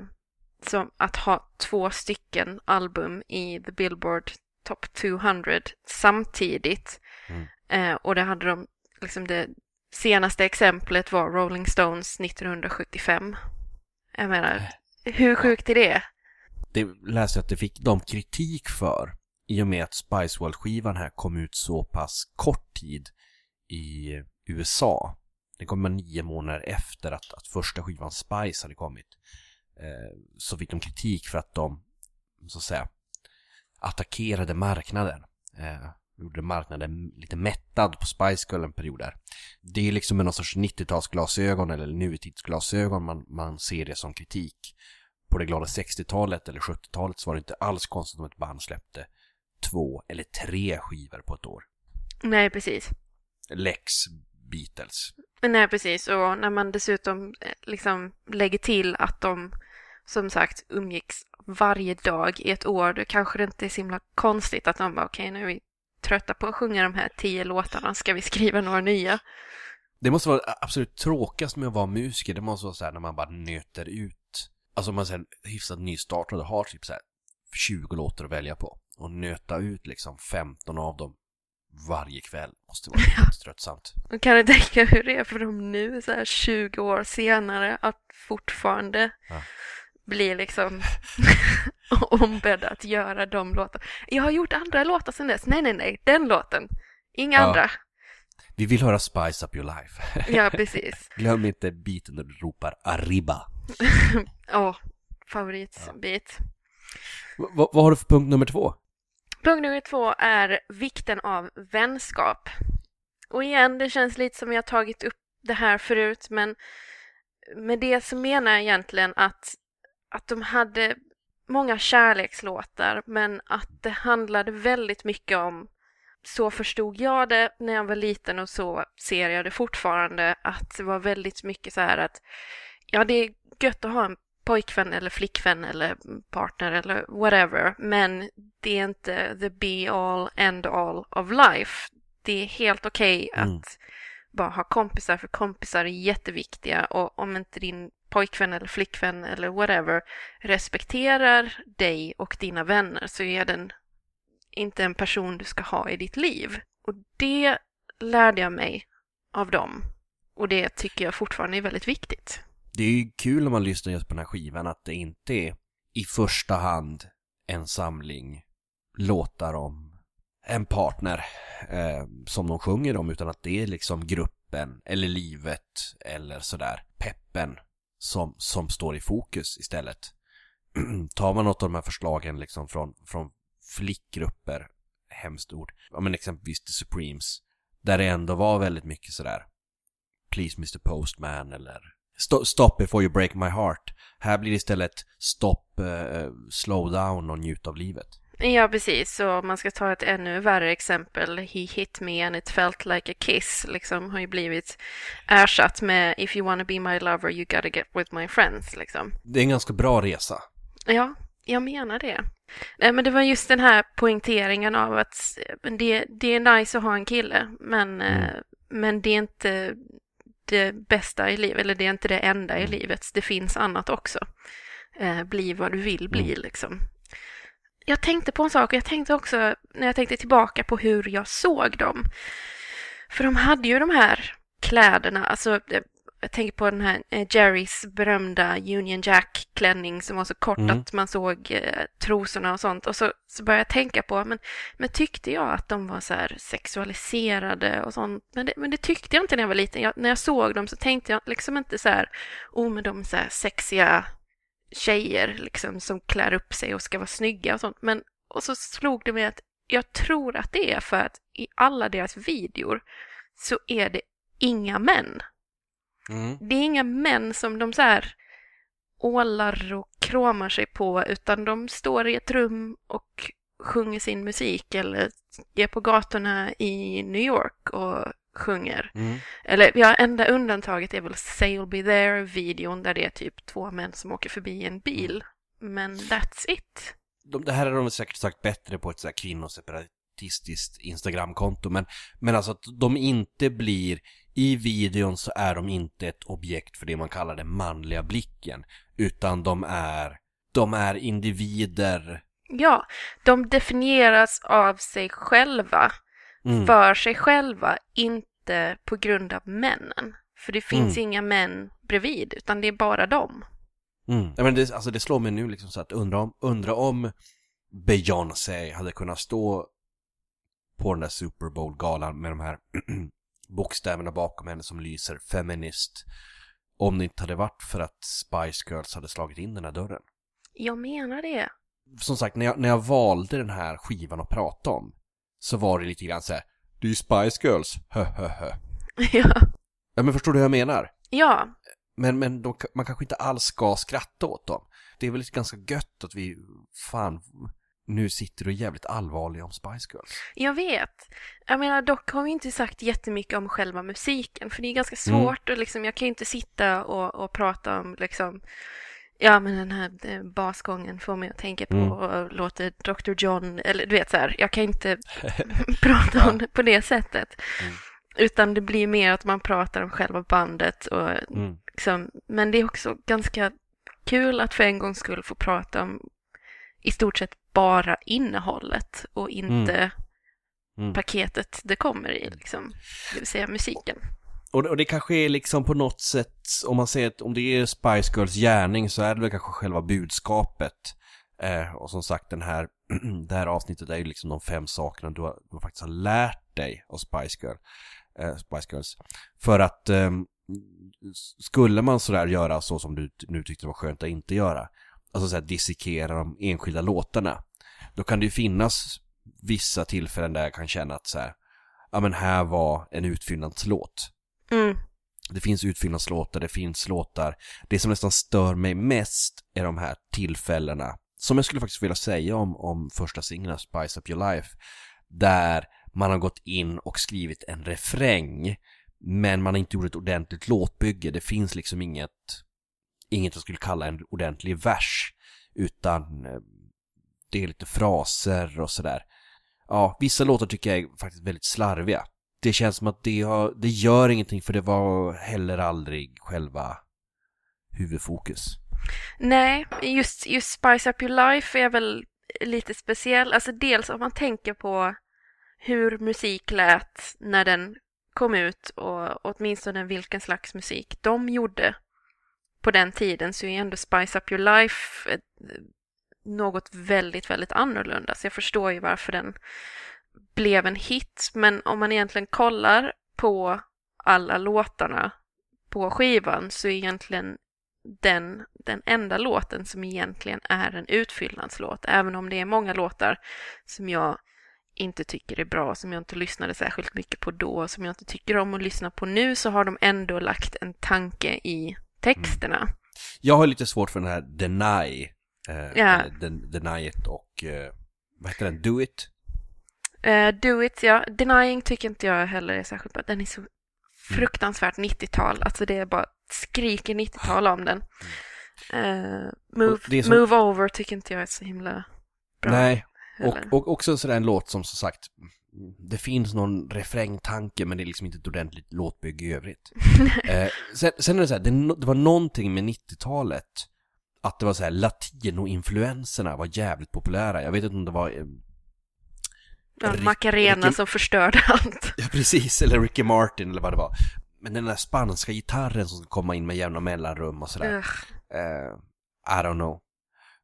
som att ha två stycken album i The Billboard Top two hundred samtidigt. Mm. Eh, och det hade de, liksom det senaste exemplet var Rolling Stones nittonhundrasjuttiofem. Jag menar, hur sjukt är det? Det läste jag att det fick de kritik för, i och med att Spice World-skivan här kom ut så pass kort tid i U S A. Det kom nio månader efter att, att första skivan Spice hade kommit. Eh, så fick de kritik för att de, så att säga, attackerade marknaden. Eh, gjorde marknaden lite mättad på Spice Girl en period där. Det är liksom en sorts nittio-talsglasögon eller nutidsglasögon man, man ser det som kritik. På det glada sextiotalet eller sjuttiotalet så var det inte alls konstigt om ett band släppte två eller tre skivor på ett år. Nej, precis. Lex Beatles. Nej, precis. Och när man dessutom liksom lägger till att de, som sagt, umgicks varje dag i ett år, då kanske det inte är så himla konstigt att de bara, okej, okay, nu är vi trötta på att sjunga de här tio låtarna, ska vi skriva några nya? Det måste vara absolut tråkigast med att vara musiker. Det måste vara så här när man bara nöter ut. Alltså man sen hyfsat nystartad och har typ så här tjugo låtar att välja på. Och nöta ut liksom femton av dem varje kväll måste vara tröttsamt. Man kan inte tänka hur det är för dem nu så här tjugo år senare att fortfarande ja. blir liksom ombedd att göra de låtarna. Jag har gjort andra låtar sen dess. Nej, nej, nej. Den låten. Inga ja. andra. Vi vill höra Spice Up Your Life. Ja, precis. Glöm inte biten när du ropar Arriba. Åh, oh, favoritbit. Ja. V- v- vad har du för punkt nummer två? Punkt nummer två är vikten av vänskap. Och igen, det känns lite som jag tagit upp det här förut, men med det så menar jag egentligen att att de hade många kärlekslåtar, men att det handlade väldigt mycket om, så förstod jag det när jag var liten och så ser jag det fortfarande, att det var väldigt mycket så här att ja, det är gött att ha en pojkvän eller flickvän eller partner eller whatever, men det är inte the be all and all of life. Det är helt okej okay mm. att bara ha kompisar, för kompisar är jätteviktiga, och om inte din pojkvän eller flickvän eller whatever respekterar dig och dina vänner så är den inte en person du ska ha i ditt liv. Och det lärde jag mig av dem. Och det tycker jag fortfarande är väldigt viktigt. Det är ju kul när man lyssnar just på den här skivan att det inte är i första hand en samling låtar om en partner eh, som de sjunger om, utan att det är liksom gruppen eller livet eller sådär, peppen som, som står i fokus istället. Tar man något av de här förslagen liksom från, från flickgrupper, hemskt ord, ja, men exempelvis The Supremes, där det ändå var väldigt mycket sådär Please mister Postman eller Stop, stop before you break my heart. Här blir det istället stopp, uh, slow down och njut av livet. Ja, precis. Så man ska ta ett ännu värre exempel. He hit me and it felt like a kiss. Liksom har ju blivit ersatt med If you wanna be my lover you gotta get with my friends. Liksom. Det är en ganska bra resa. Ja, jag menar det. Nej, men det var just den här poängteringen av att det, det är nice att ha en kille. Men, mm. men det är inte det bästa i livet, eller det är inte det enda i livet, det finns annat också. Eh, bli vad du vill bli mm. liksom. Jag tänkte på en sak, och jag tänkte också när jag tänkte tillbaka på hur jag såg dem. För de hade ju de här kläderna, alltså jag tänker på den här eh, Jerrys berömda Union Jack-klänning som var så kort mm. att man såg eh, trosorna och sånt. Och så, så började jag tänka på, men, men tyckte jag att de var så här sexualiserade och sånt? Men det, men det tyckte jag inte när jag var liten. Jag, när jag såg dem så tänkte jag liksom inte så här, oh men de så här sexiga tjejer liksom, som klär upp sig och ska vara snygga och sånt. Men, och så slog det mig att jag tror att det är för att i alla deras videor så är det inga män. Mm. Det är inga män som de så här ålar och kråmar sig på, utan de står i ett rum och sjunger sin musik eller är på gatorna i New York och sjunger. Mm. Eller ja, enda undantaget är väl Say You'll Be There-videon där det är typ två män som åker förbi en bil. Men that's it. De, det här är de säkert sagt bättre på ett så här kvinnoseparatistiskt Instagram-konto, men, men alltså att de inte blir... I videon så är de inte ett objekt för det man kallar den manliga blicken, utan de är, de är individer. Ja, de definieras av sig själva, mm. för sig själva, inte på grund av männen. För det finns mm. inga män bredvid, utan det är bara dem. Mm. Ja, men det, alltså det slår mig nu liksom så att undra om, undra om Beyoncé hade kunnat stå på den där Super Bowl-galan med de här... bokstäverna bakom henne som lyser feminist, om det inte hade varit för att Spice Girls hade slagit in den här dörren. Jag menar det. Som sagt, när jag, när jag valde den här skivan att prata om så var det lite grann så här, du är Spice Girls, hö, hö, hö. Ja. Ja, men förstår du hur jag menar? Ja. Men, men de, man kanske inte alls ska skratta åt dem. Det är väl lite ganska gött att vi, fan... Nu sitter du jävligt allvarlig om Spice Girls. Jag vet. Jag menar, dock har vi inte sagt jättemycket om själva musiken. För det är ganska svårt. Mm. Och liksom, jag kan ju inte sitta och, och prata om liksom, ja, men den här basgången får mig att tänka på mm. och låter doktor John, eller du vet så här. Jag kan inte prata om det på det sättet. Mm. Utan det blir mer att man pratar om själva bandet. Och, mm. liksom, men det är också ganska kul att för en gång skulle få prata om i stort sett bara innehållet och inte mm. Mm. paketet det kommer i, liksom, det vill säga musiken. Och, och det kanske är liksom på något sätt, om man säger att om det är Spice Girls gärning så är det väl kanske själva budskapet. Eh, och som sagt, den här, det här avsnittet är ju liksom de fem sakerna du, har, du faktiskt har lärt dig av Spice, Girl, eh, Spice Girls. För att eh, skulle man sådär göra så som du nu tyckte var skönt att inte göra, alltså så här, dissekera de enskilda låtarna, då kan det ju finnas vissa tillfällen där jag kan känna att så här, ja men här var en utfyllnadslåt. Mm. Det finns utfyllnadslåtar, det finns låtar. Det som nästan stör mig mest är de här tillfällena, som jag skulle faktiskt vilja säga om, om första singeln Spice Up Your Life, där man har gått in och skrivit en refräng men man har inte gjort ett ordentligt låtbygge. Det finns liksom inget... Inget jag skulle kalla en ordentlig vers, utan det är lite fraser och sådär. Ja, vissa låtar tycker jag är faktiskt väldigt slarviga. Det känns som att det, har, det gör ingenting, för det var heller aldrig själva huvudfokus. Nej, just, just Spice Up Your Life är väl lite speciell. Alltså dels om man tänker på hur musik lät när den kom ut och åtminstone vilken slags musik de gjorde på den tiden, så är ju ändå Spice Up Your Life något väldigt, väldigt annorlunda. Så jag förstår ju varför den blev en hit. Men om man egentligen kollar på alla låtarna på skivan så är egentligen den, den enda låten som egentligen är en utfyllnadslåt. Även om det är många låtar som jag inte tycker är bra, som jag inte lyssnade särskilt mycket på då, som jag inte tycker om att lyssna på nu, så har de ändå lagt en tanke i texterna. Mm. Jag har lite svårt för den här Deny. Eh, ja. den, Deny It och eh, vad heter den? Do It? Eh, do It, ja. Denying tycker inte jag heller är särskilt bra. Den är så fruktansvärt nittiotal. Alltså det är bara skriker nittiotal om den. Eh, move, som... move Over tycker inte jag är så himla bra. Nej. Och, och också sådär en låt som, som sagt, det finns någon refrängtanke, men det är liksom inte ett ordentligt låtbygge i övrigt. eh, sen, sen är det så här, det, det var någonting med nittiotalet att det var så här, latino-influenserna var jävligt populära. Jag vet inte om det var eh, ja, Rick, Macarena Ricky, som förstörde allt. Ja, precis, eller Ricky Martin eller vad det var. Men den där spanska gitarren som kommer in med jämna mellanrum och sådär. eh, I don't know.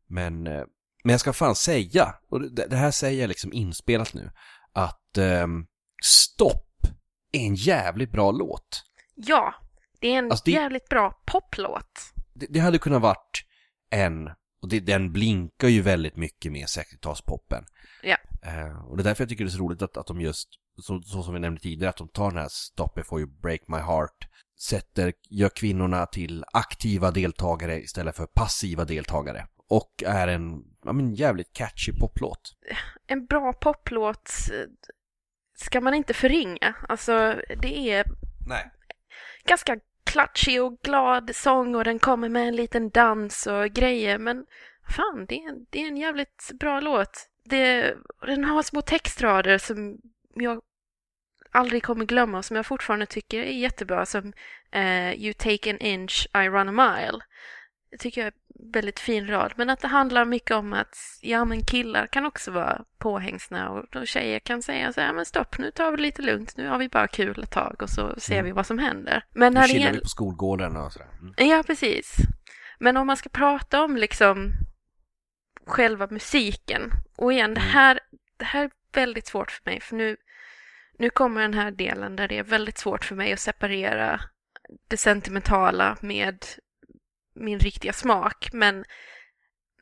Men... Eh, Men jag ska fan säga, och det här säger jag liksom inspelat nu, att um, Stopp är en jävligt bra låt. Ja, det är en alltså det, jävligt bra poplåt. Det, det hade kunnat varit en, och det, den blinkar ju väldigt mycket med sextiotalspoppen. Ja. Uh, och det är därför jag tycker det är så roligt att, att de just, så, så som vi nämnde tidigare, att de tar den här Stop Before You Break My Heart, sätter, gör kvinnorna till aktiva deltagare istället för passiva deltagare. Och är en ja, men jävligt catchy poplåt. En bra poplåt ska man inte förringa. Alltså det är Nej. ganska klatschig och glad sång, och den kommer med en liten dans och grejer. Men fan, det är, det är en jävligt bra låt. Det, den har små textrader som jag aldrig kommer glömma och som jag fortfarande tycker är jättebra. Som uh, You take an inch, I run a mile. Det tycker jag är väldigt fin rad. Men att det handlar mycket om att ja, men killar kan också vara påhängsna, och de tjejer kan säga så här, men stopp, nu tar vi det lite lugnt, nu har vi bara kul ett tag och så ser mm. vi vad som händer. Men när det gäller... vi på skolgården och sådär. Mm. Ja, precis. Men om man ska prata om liksom själva musiken, och igen, det här, det här är väldigt svårt för mig, för nu, nu kommer den här delen där det är väldigt svårt för mig att separera det sentimentala med min riktiga smak. Men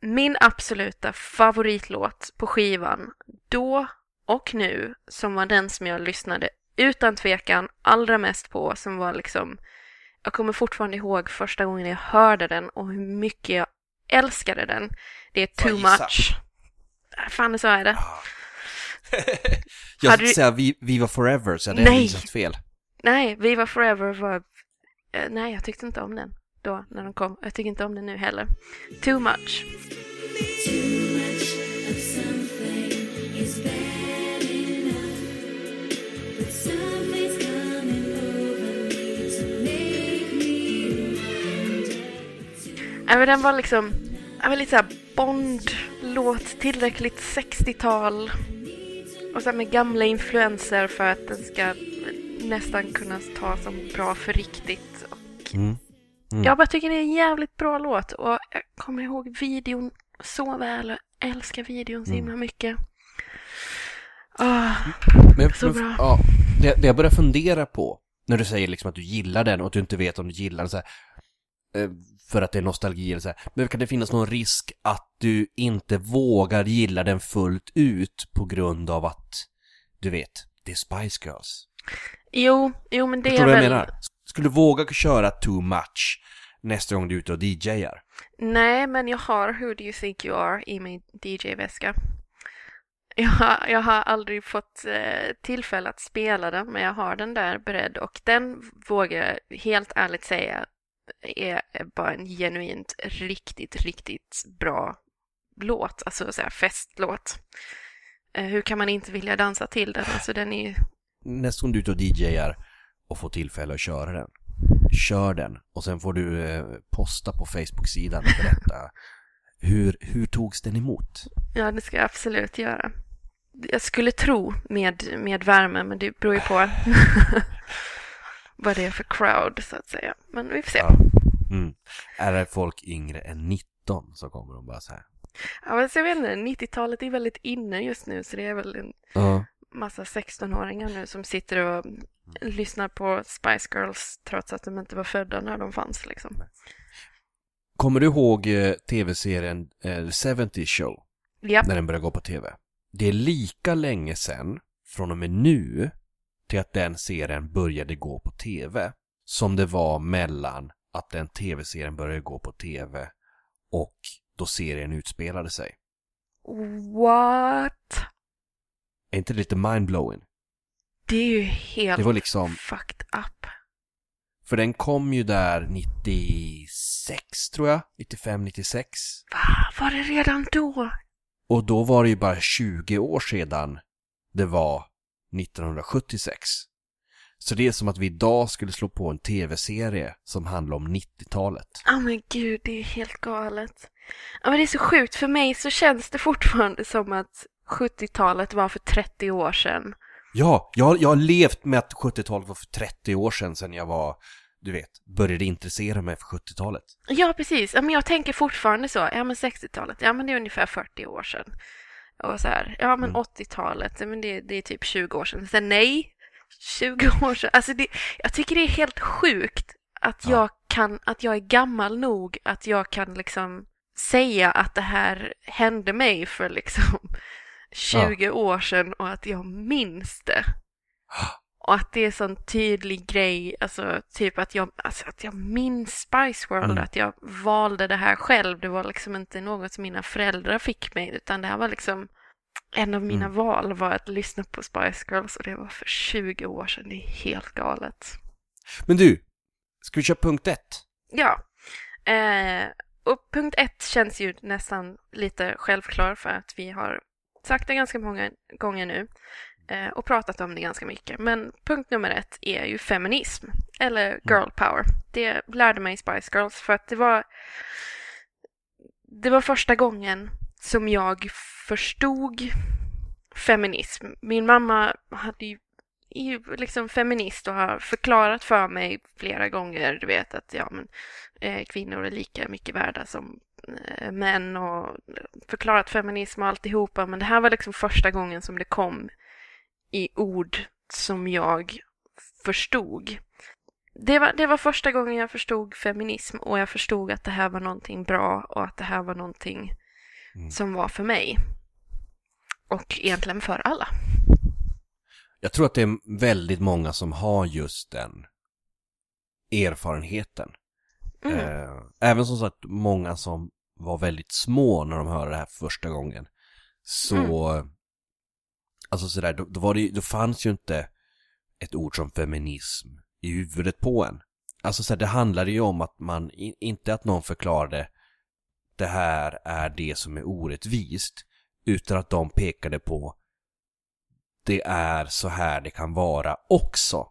min absoluta favoritlåt på skivan då och nu, som var den som jag lyssnade utan tvekan allra mest på, som var liksom, jag kommer fortfarande ihåg första gången jag hörde den och hur mycket jag älskade den. Det är Too Much. Fan, så är det. Jag skulle säga vi, Viva Forever, så det är inte fel. Nej, Viva Forever var... Nej, jag tyckte inte om den då när de kom. Jag tycker inte om det nu heller. Too Much. Även den var liksom, jag var lite så här Bond-låt, tillräckligt sextiotal och så med gamla influenser för att den ska nästan kunna tas som bra för riktigt. Och mm. Mm. Jag bara tycker det är en jävligt bra låt, och jag kommer ihåg videon så väl, och älskar videon så himla mycket. Oh, men, så men, bra. Ja, det, det jag börjar fundera på när du säger liksom att du gillar den och att du inte vet om du gillar den så här, för att det är nostalgi eller så här, men kan det finnas någon risk att du inte vågar gilla den fullt ut på grund av att du vet, det är Spice Girls? Jo, jo men det är väl... Jag menar? Skulle du våga köra Too Much nästa gång du är ute och D J:ar? Nej, men jag har Who Do You Think You Are i min D J-väska. Jag har, jag har aldrig fått eh, tillfälle att spela den, men jag har den där beredd. Och den, vågar jag helt ärligt säga, är bara en genuint riktigt, riktigt bra låt. Alltså så här, festlåt. Eh, hur kan man inte vilja dansa till den? Alltså, den är ju... Nästa gång du är ute och D J:ar och få tillfälle att köra den, kör den. Och sen får du eh, posta på Facebook-sidan och berätta hur, hur togs den emot. Ja, det ska jag absolut göra. jag skulle tro med, med värme, men det beror ju på vad det är för crowd så att säga. Men vi får se. Ja. Mm. Är det folk yngre än nitton så kommer de bara så här. Ja, men jag vet inte, nittiotalet är väldigt inne just nu, så det är väl en uh-huh. massa sextonåringar nu som sitter och mm. lyssnar på Spice Girls trots att de inte var födda när de fanns liksom. Kommer du ihåg eh, tv-serien eh, seventies Show? Ja. När den började gå på tv. Det är lika länge sedan från och med nu till att den serien började gå på tv som det var mellan att den tv-serien började gå på tv och då serien utspelade sig. What? Är inte det lite mindblowing? Det är ju helt det var liksom, fucked up. För den kom ju där nittiosex tror jag. nittiofem nittiosex. Va? Var det redan då? Och då var det ju bara tjugo år sedan det var nittonhundrasjuttiosex. Så det är som att vi idag skulle slå på en tv-serie som handlar om nittiotalet. Ja, oh, men gud, det är helt galet. Ja, men det är så sjukt. För mig så känns det fortfarande som att sjuttiotalet var för trettio år sedan. Ja, jag, jag har levt med att sjuttiotalet var för trettio år sedan sedan jag var, du vet, började intressera mig för sjuttiotalet. Ja, precis. Ja, men jag tänker fortfarande så. Ja, men sextiotalet. Ja, men det är ungefär fyrtio år sedan. Och så här, ja, men mm. åttiotalet. Ja, men det, det är typ tjugo år sedan. Så nej, tjugo år sedan. Alltså det, jag tycker det är helt sjukt att jag ja. kan, att jag är gammal nog att jag kan liksom säga att det här hände mig för liksom tjugo ja. år sedan och att jag minns det. Och att det är en sån tydlig grej, alltså typ att jag, alltså att jag minns Spice World, mm. att jag valde det här själv. Det var liksom inte något som mina föräldrar fick mig, utan det här var liksom en av mina mm. val var att lyssna på Spice Girls, och det var för tjugo år sedan. Det är helt galet. Men du, ska vi köra punkt ett? Ja, eh, och punkt ett känns ju nästan lite självklar för att vi har sagt det ganska många gånger nu eh, och pratat om det ganska mycket. Men punkt nummer ett är ju feminism, eller girl power. Det lärde mig Spice Girls för att det var det var första gången som jag förstod feminism. Min mamma hade ju, är ju liksom feminist och har förklarat för mig flera gånger, du vet, att ja, men, eh, kvinnor är lika mycket värda som eh, män, och förklarat feminism och alltihopa. Men det här var liksom första gången som det kom i ord som jag förstod. Det var, det var första gången jag förstod feminism, och jag förstod att det här var någonting bra och att det här var någonting Mm. som var för mig. Och egentligen för alla. Jag tror att det är väldigt många som har just den erfarenheten. Mm. Eh, även som sagt många som var väldigt små när de hörde det här första gången. Så mm. alltså sådär, då, då, var det, då fanns ju inte ett ord som feminism i huvudet på en. Alltså sådär, det handlade ju om att man, inte att någon förklarade det här är det som är orättvist, utan att de pekade på det är så här det kan vara också.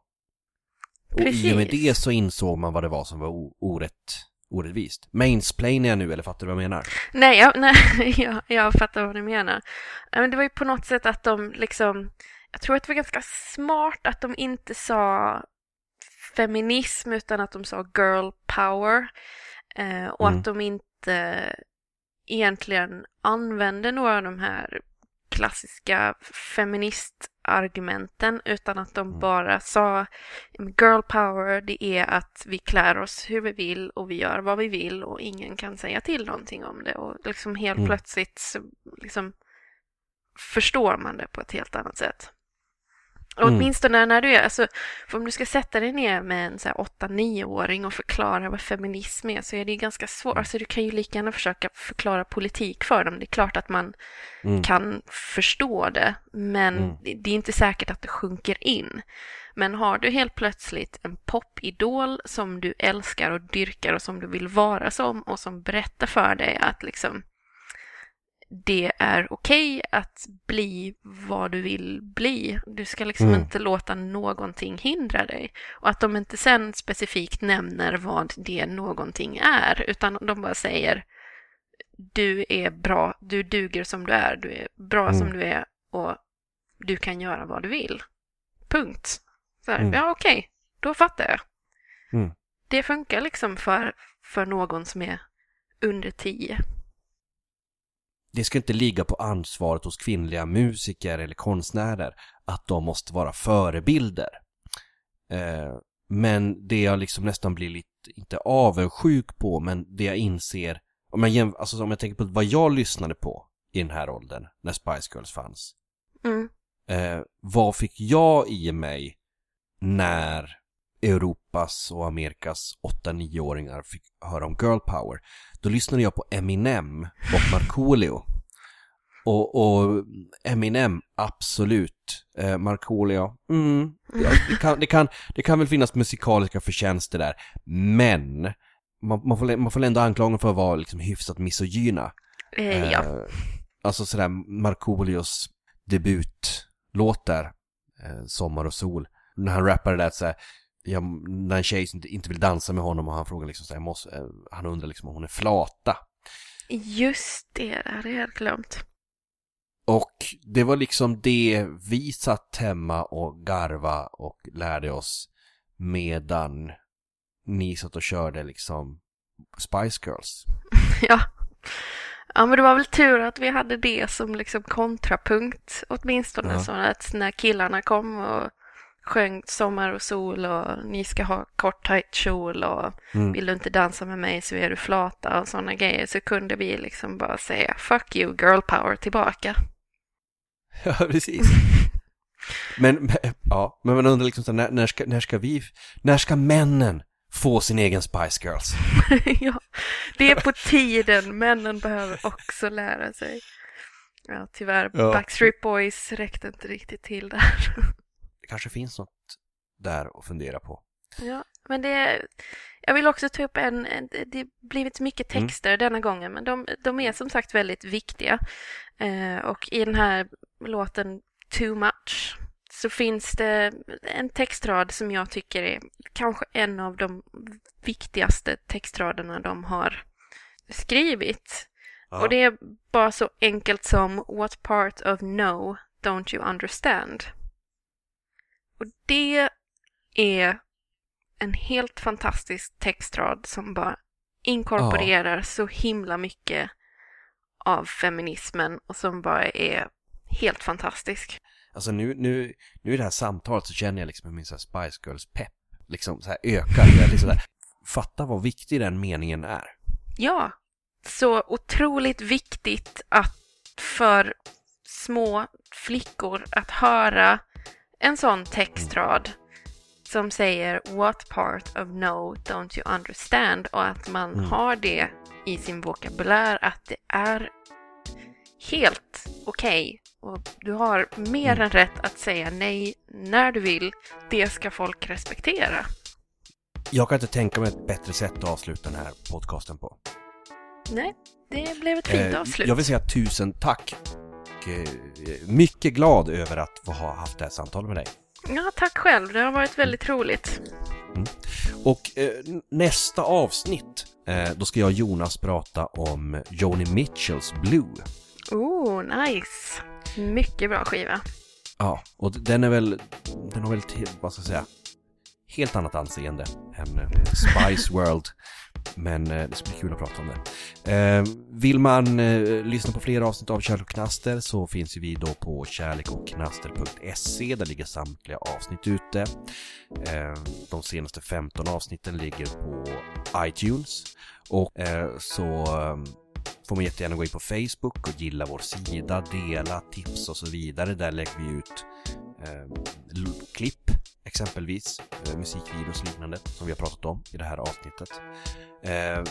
Precis. Och i och med det så insåg man vad det var som var orätt, orättvist. Mansplainar jag nu, eller fattar du vad jag menar? Nej, jag, nej, jag, jag fattar vad du menar. Men det var ju på något sätt att de liksom, jag tror att det var ganska smart att de inte sa feminism utan att de sa girl power. Eh, och mm. att de inte egentligen använde några av de här klassiska feministargumenten, utan att de bara sa girl power, det är att vi klär oss hur vi vill och vi gör vad vi vill och ingen kan säga till någonting om det, och liksom helt mm. plötsligt så liksom förstår man det på ett helt annat sätt. Och åtminstone när du är, alltså, för om du ska sätta dig ner med en så här åtta-nio-åring och förklara vad feminism är, så är det ganska svårt. Alltså, du kan ju lika gärna försöka förklara politik för dem. Det är klart att man mm. kan förstå det, men mm. det, det är inte säkert att det sjunker in. Men har du helt plötsligt en popidol som du älskar och dyrkar och som du vill vara som, och som berättar för dig att liksom det är okej att bli vad du vill bli. Du ska liksom mm. inte låta någonting hindra dig. Och att de inte sen specifikt nämner vad det någonting är, utan de bara säger du är bra, du duger som du är, du är bra mm. som du är, och du kan göra vad du vill. Punkt. Så här, mm. Ja, okej. Okay, då fattar jag. Mm. Det funkar liksom för, för någon som är under tio. Det ska inte ligga på ansvaret hos kvinnliga musiker eller konstnärer att de måste vara förebilder. Eh, men det jag liksom nästan blir lite, inte avundsjuk på, men det jag inser, om jag, jämf- alltså, om jag tänker på vad jag lyssnade på i den här åldern när Spice Girls fanns. Mm. Eh, vad fick jag i mig när Europas och Amerikas åtta-nio-åringar fick höra om girl power? Då lyssnade jag på Eminem och Marcolio. Och, och Eminem, absolut. Eh, Marcolio, mm. det, kan, det, kan, det kan väl finnas musikaliska förtjänster där. Men man, man, får, man får ändå anklaga för att vara liksom hyfsat misogyna. Eh, ja. eh, alltså sådär Marcolios debutlåt där, eh, Sommar och sol. När han rappade där såhär, jag, när en tjej inte, inte vill dansa med honom och han frågar liksom så här, måste, han undrar liksom om hon är flata. Just det, det hade jag glömt. Och det var liksom det vi satt hemma och garva och lärde oss medan ni satt och körde liksom Spice Girls. Ja. Ja, men det var väl tur att vi hade det som liksom kontrapunkt åtminstone, ja. Så att när killarna kom och sjöng Sommar och sol och ni ska ha kort tajt kjol och mm. vill du inte dansa med mig så är du flata och sådana grejer, så kunde vi liksom bara säga fuck you, girl power tillbaka. Ja, precis. men, men, ja, men man undrar liksom så, när, när, ska, när ska vi när ska männen få sin egen Spice Girls? Ja, det är på tiden. Männen behöver också lära sig. Ja, tyvärr, ja. Backstreet Boys räckte inte riktigt till där. Det kanske finns något där att fundera på. Ja, men det... Jag vill också ta upp en... en det har blivit mycket texter mm. denna gången, men de, de är som sagt väldigt viktiga. Eh, och i den här låten Too Much så finns det en textrad som jag tycker är kanske en av de viktigaste textraderna de har skrivit. Aha. Och det är bara så enkelt som What part of no don't you understand? Och det är en helt fantastisk textrad som bara inkorporerar ja. Så himla mycket av feminismen och som bara är helt fantastisk. Alltså nu, nu, nu i det här samtalet så känner jag liksom min så här Spice Girls pepp liksom så här ökar. Jag liksom där, fatta vad viktig den meningen är. Ja, så otroligt viktigt att för små flickor att höra en sån textrad som säger what part of no don't you understand, och att man mm. har det i sin vokabulär, att det är helt okej okay. och du har mer mm. än rätt att säga nej när du vill. Det ska folk respektera. Jag kan inte tänka mig ett bättre sätt att avsluta den här podcasten på. Nej, det blev ett fint eh, avslut. Jag vill säga tusen tack. Mycket glad över att ha haft det här samtalet med dig. Ja, tack själv. Det har varit väldigt roligt. Mm. Och eh, nästa avsnitt eh, då ska jag och Jonas prata om Joni Mitchells Blue. Oh, nice. Mycket bra skiva. Ja, och den är väl den har väl till, vad ska jag säga, helt annat anseende än eh, Spice World. Men eh, det ska bli kul att prata om det. Eh, vill man eh, lyssna på fler avsnitt av Kärlek och Knaster så finns ju vi då på kärlek och knaster punkt se. Där ligger samtliga avsnitt ute. Eh, de senaste femton avsnitten ligger på iTunes. Och eh, så eh, får man jättegärna gå in på Facebook och gilla vår sida, dela tips och så vidare. Där lägger vi ut eh, klipp, exempelvis musikvideos och liknande som vi har pratat om i det här avsnittet.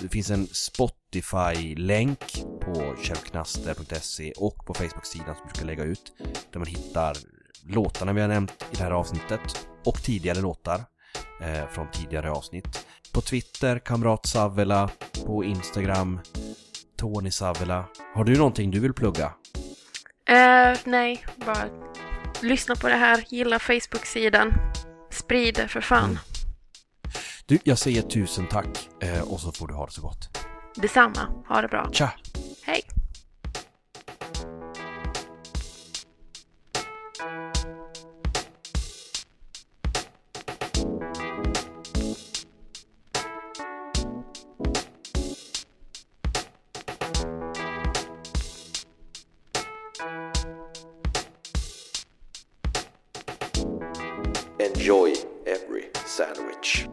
Det finns en Spotify-länk på kärlek och knaster punkt se och på Facebook-sidan som vi ska lägga ut, där man hittar låtarna vi har nämnt i det här avsnittet och tidigare låtar från tidigare avsnitt. På Twitter, Kamrat Savela, på Instagram, Tony Savela. Har du någonting du vill plugga? Uh, nej, bara lyssna på det här, gilla Facebook-sidan, sprid det för fan. Mm. Du, jag säger tusen tack och så får du ha det så gott. Detsamma, ha det bra. Tja. Hej. Enjoy every sandwich.